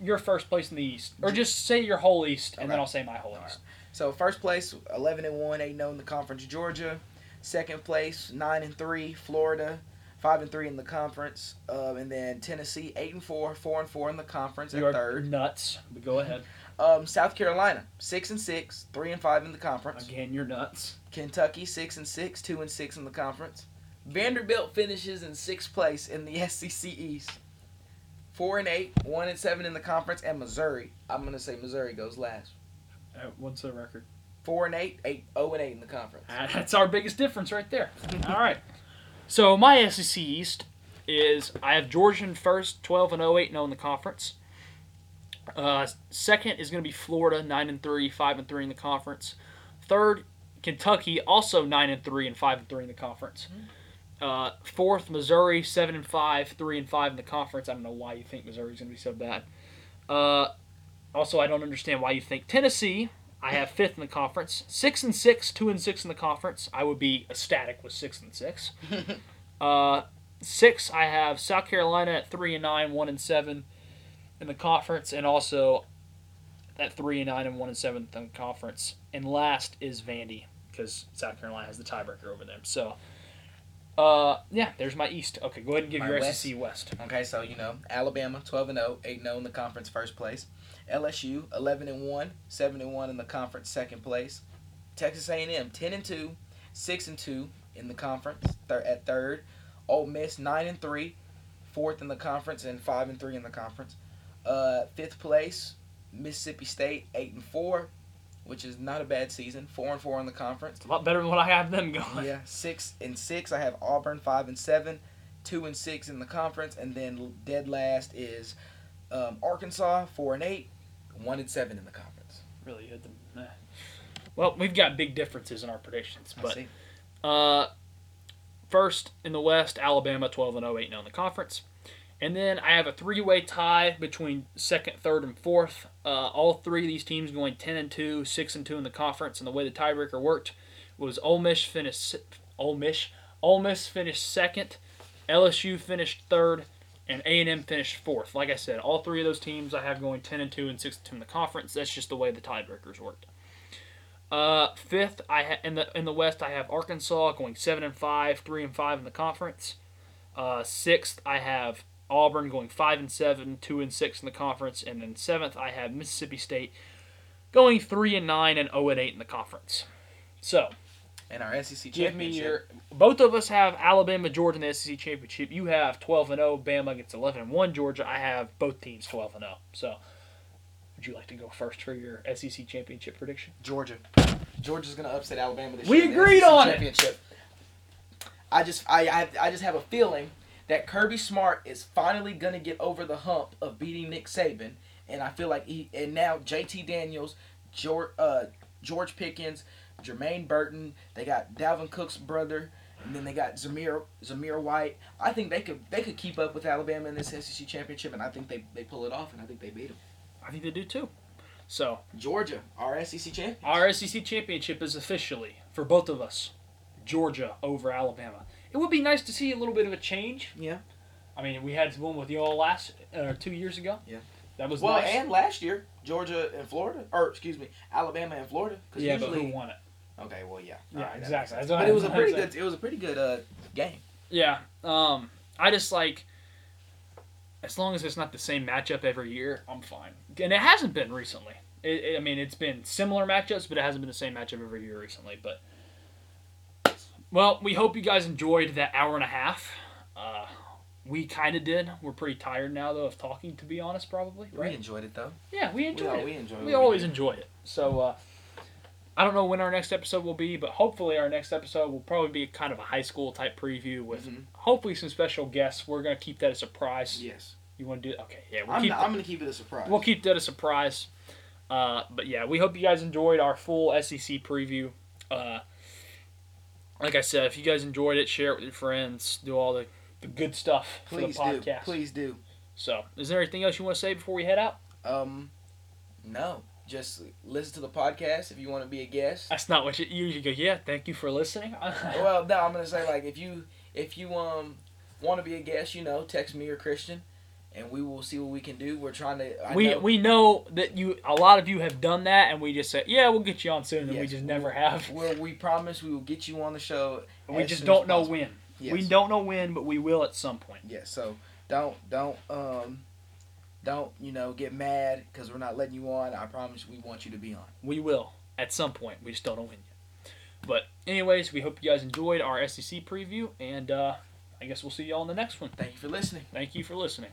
You're first place in the East, or just say your whole East, and then I'll say my whole East. Right. So first place, 11-1, 8-0 in the conference. Georgia. Second place, 9-3. Florida, 5-3 in the conference. And then Tennessee, 8-4, 4-4 in the conference. You are third. Nuts. But go ahead. South Carolina, 6-6, 3-5 in the conference. Again, you're nuts. Kentucky, 6-6, 2-6 in the conference. Vanderbilt finishes in 6th place in the SEC East. 4-8, 1-7 in the conference, and Missouri. I'm going to say Missouri goes last. What's their record? 4-8, 0-8 in the conference. That's our biggest difference right there. All right. So my SEC East, is I have Georgia in first, 12-0, 8-0 in the conference. Second is going to be Florida, 9-3, 5-3 in the conference. Third, Kentucky, also 9-3 and 5-3 in the conference. Fourth, Missouri, 7-5, 3-5 in the conference. I don't know why you think Missouri's going to be so bad. Also, I don't understand why you think Tennessee. I have fifth in the conference, 6-6, 2-6 in the conference. I would be ecstatic with 6-6. Six, I have South Carolina at 3-9, 1-7 in the conference, and also at 3-9 and 1-7 in the conference. And last is Vandy, because South Carolina has the tiebreaker over them. So, yeah, there's my East. Okay, go ahead and give your SEC West. Okay, so you know Alabama 12-0, 8-0 in the conference, first place. LSU 11-1, 7-1 in the conference, second place. Texas A&M 10-2, 6-2 in the conference, at third. Ole Miss 9-3, fourth in the conference, and 5-3 in the conference. Fifth place, Mississippi State 8-4, which is not a bad season. 4-4 in the conference. It's a lot better than what I have them going. Yeah, 6-6. I have Auburn 5-7, 2-6 in the conference, and then dead last is Arkansas 4-8, 1-7 in the conference. Really good. Well, we've got big differences in our predictions, but. I see. First in the West, Alabama 12-0, 8-0 in the conference. And then I have a three-way tie between second, third, and fourth. All three of these teams going 10-2, 6-2 in the conference. And the way the tiebreaker worked was Ole Miss finished second, LSU finished third, and A&M finished fourth. Like I said, all three of those teams I have going 10-2 and 6-2 in the conference. That's just the way the tiebreakers worked. Fifth, in the West, I have Arkansas going 7-5, 3-5 in the conference. Sixth, I have Auburn going 5-7, 2-6 in the conference, and then seventh, I have Mississippi State going 3-9 and 0-8 in the conference. So, and our SEC championship. Give me both of us have Alabama, Georgia in the SEC championship. You have 12-0, Bama against 11-1, Georgia. I have both teams 12-0. So. Would you like to go first for your SEC championship prediction? Georgia. Georgia's going to upset Alabama this year. We agreed on it. I just have a feeling that Kirby Smart is finally going to get over the hump of beating Nick Saban, and I feel like now JT Daniels, George Pickens, Jermaine Burton, they got Dalvin Cook's brother, and then they got Zamir White. I think they could keep up with Alabama in this SEC championship, and I think they pull it off, and I think they beat them. I think they do too. So Georgia, our SEC championship. Our SEC championship is officially, for both of us, Georgia over Alabama. It would be nice to see a little bit of a change. Yeah. I mean, we had one with y'all 2 years ago. Yeah. That was nice. Well, and last year, Georgia and Florida, or excuse me, Alabama and Florida. Yeah, usually, but who won it? Okay, well, yeah. Yeah, right, exactly. But it was a pretty good game. Yeah. I just like. As long as it's not the same matchup every year, I'm fine. And it hasn't been recently. It's been similar matchups, but it hasn't been the same matchup every year recently. But, well, we hope you guys enjoyed that hour and a half. We kind of did. We're pretty tired now, though, of talking, to be honest, probably. Right? We enjoyed it, though. Yeah, we always enjoy it. So, I don't know when our next episode will be, but hopefully our next episode will probably be kind of a high school type preview with hopefully some special guests. We're going to keep that a surprise. Yes. You want to do it? Okay. Yeah, I'm going to keep it a surprise. We'll keep that a surprise. But yeah, we hope you guys enjoyed our full SEC preview. Like I said, if you guys enjoyed it, share it with your friends. Do all the good stuff for the podcast. Please do. So, is there anything else you want to say before we head out? No. Just listen to the podcast if you want to be a guest. That's not what you usually go. Yeah, thank you for listening. Well, no, I'm gonna say like if you want to be a guest, text me or Christian, and we will see what we can do. We're trying to. We know that a lot of you have done that, and we just said yeah, we'll get you on soon, and yes, we just never have. We promise we will get you on the show. We just don't know when. Yes. We don't know when, but we will at some point. Yes. Yeah, so Don't get mad because we're not letting you on. I promise we want you to be on. We will at some point. We just don't know when yet. But anyways, we hope you guys enjoyed our SEC preview, and I guess we'll see y'all in the next one. Thank you for listening.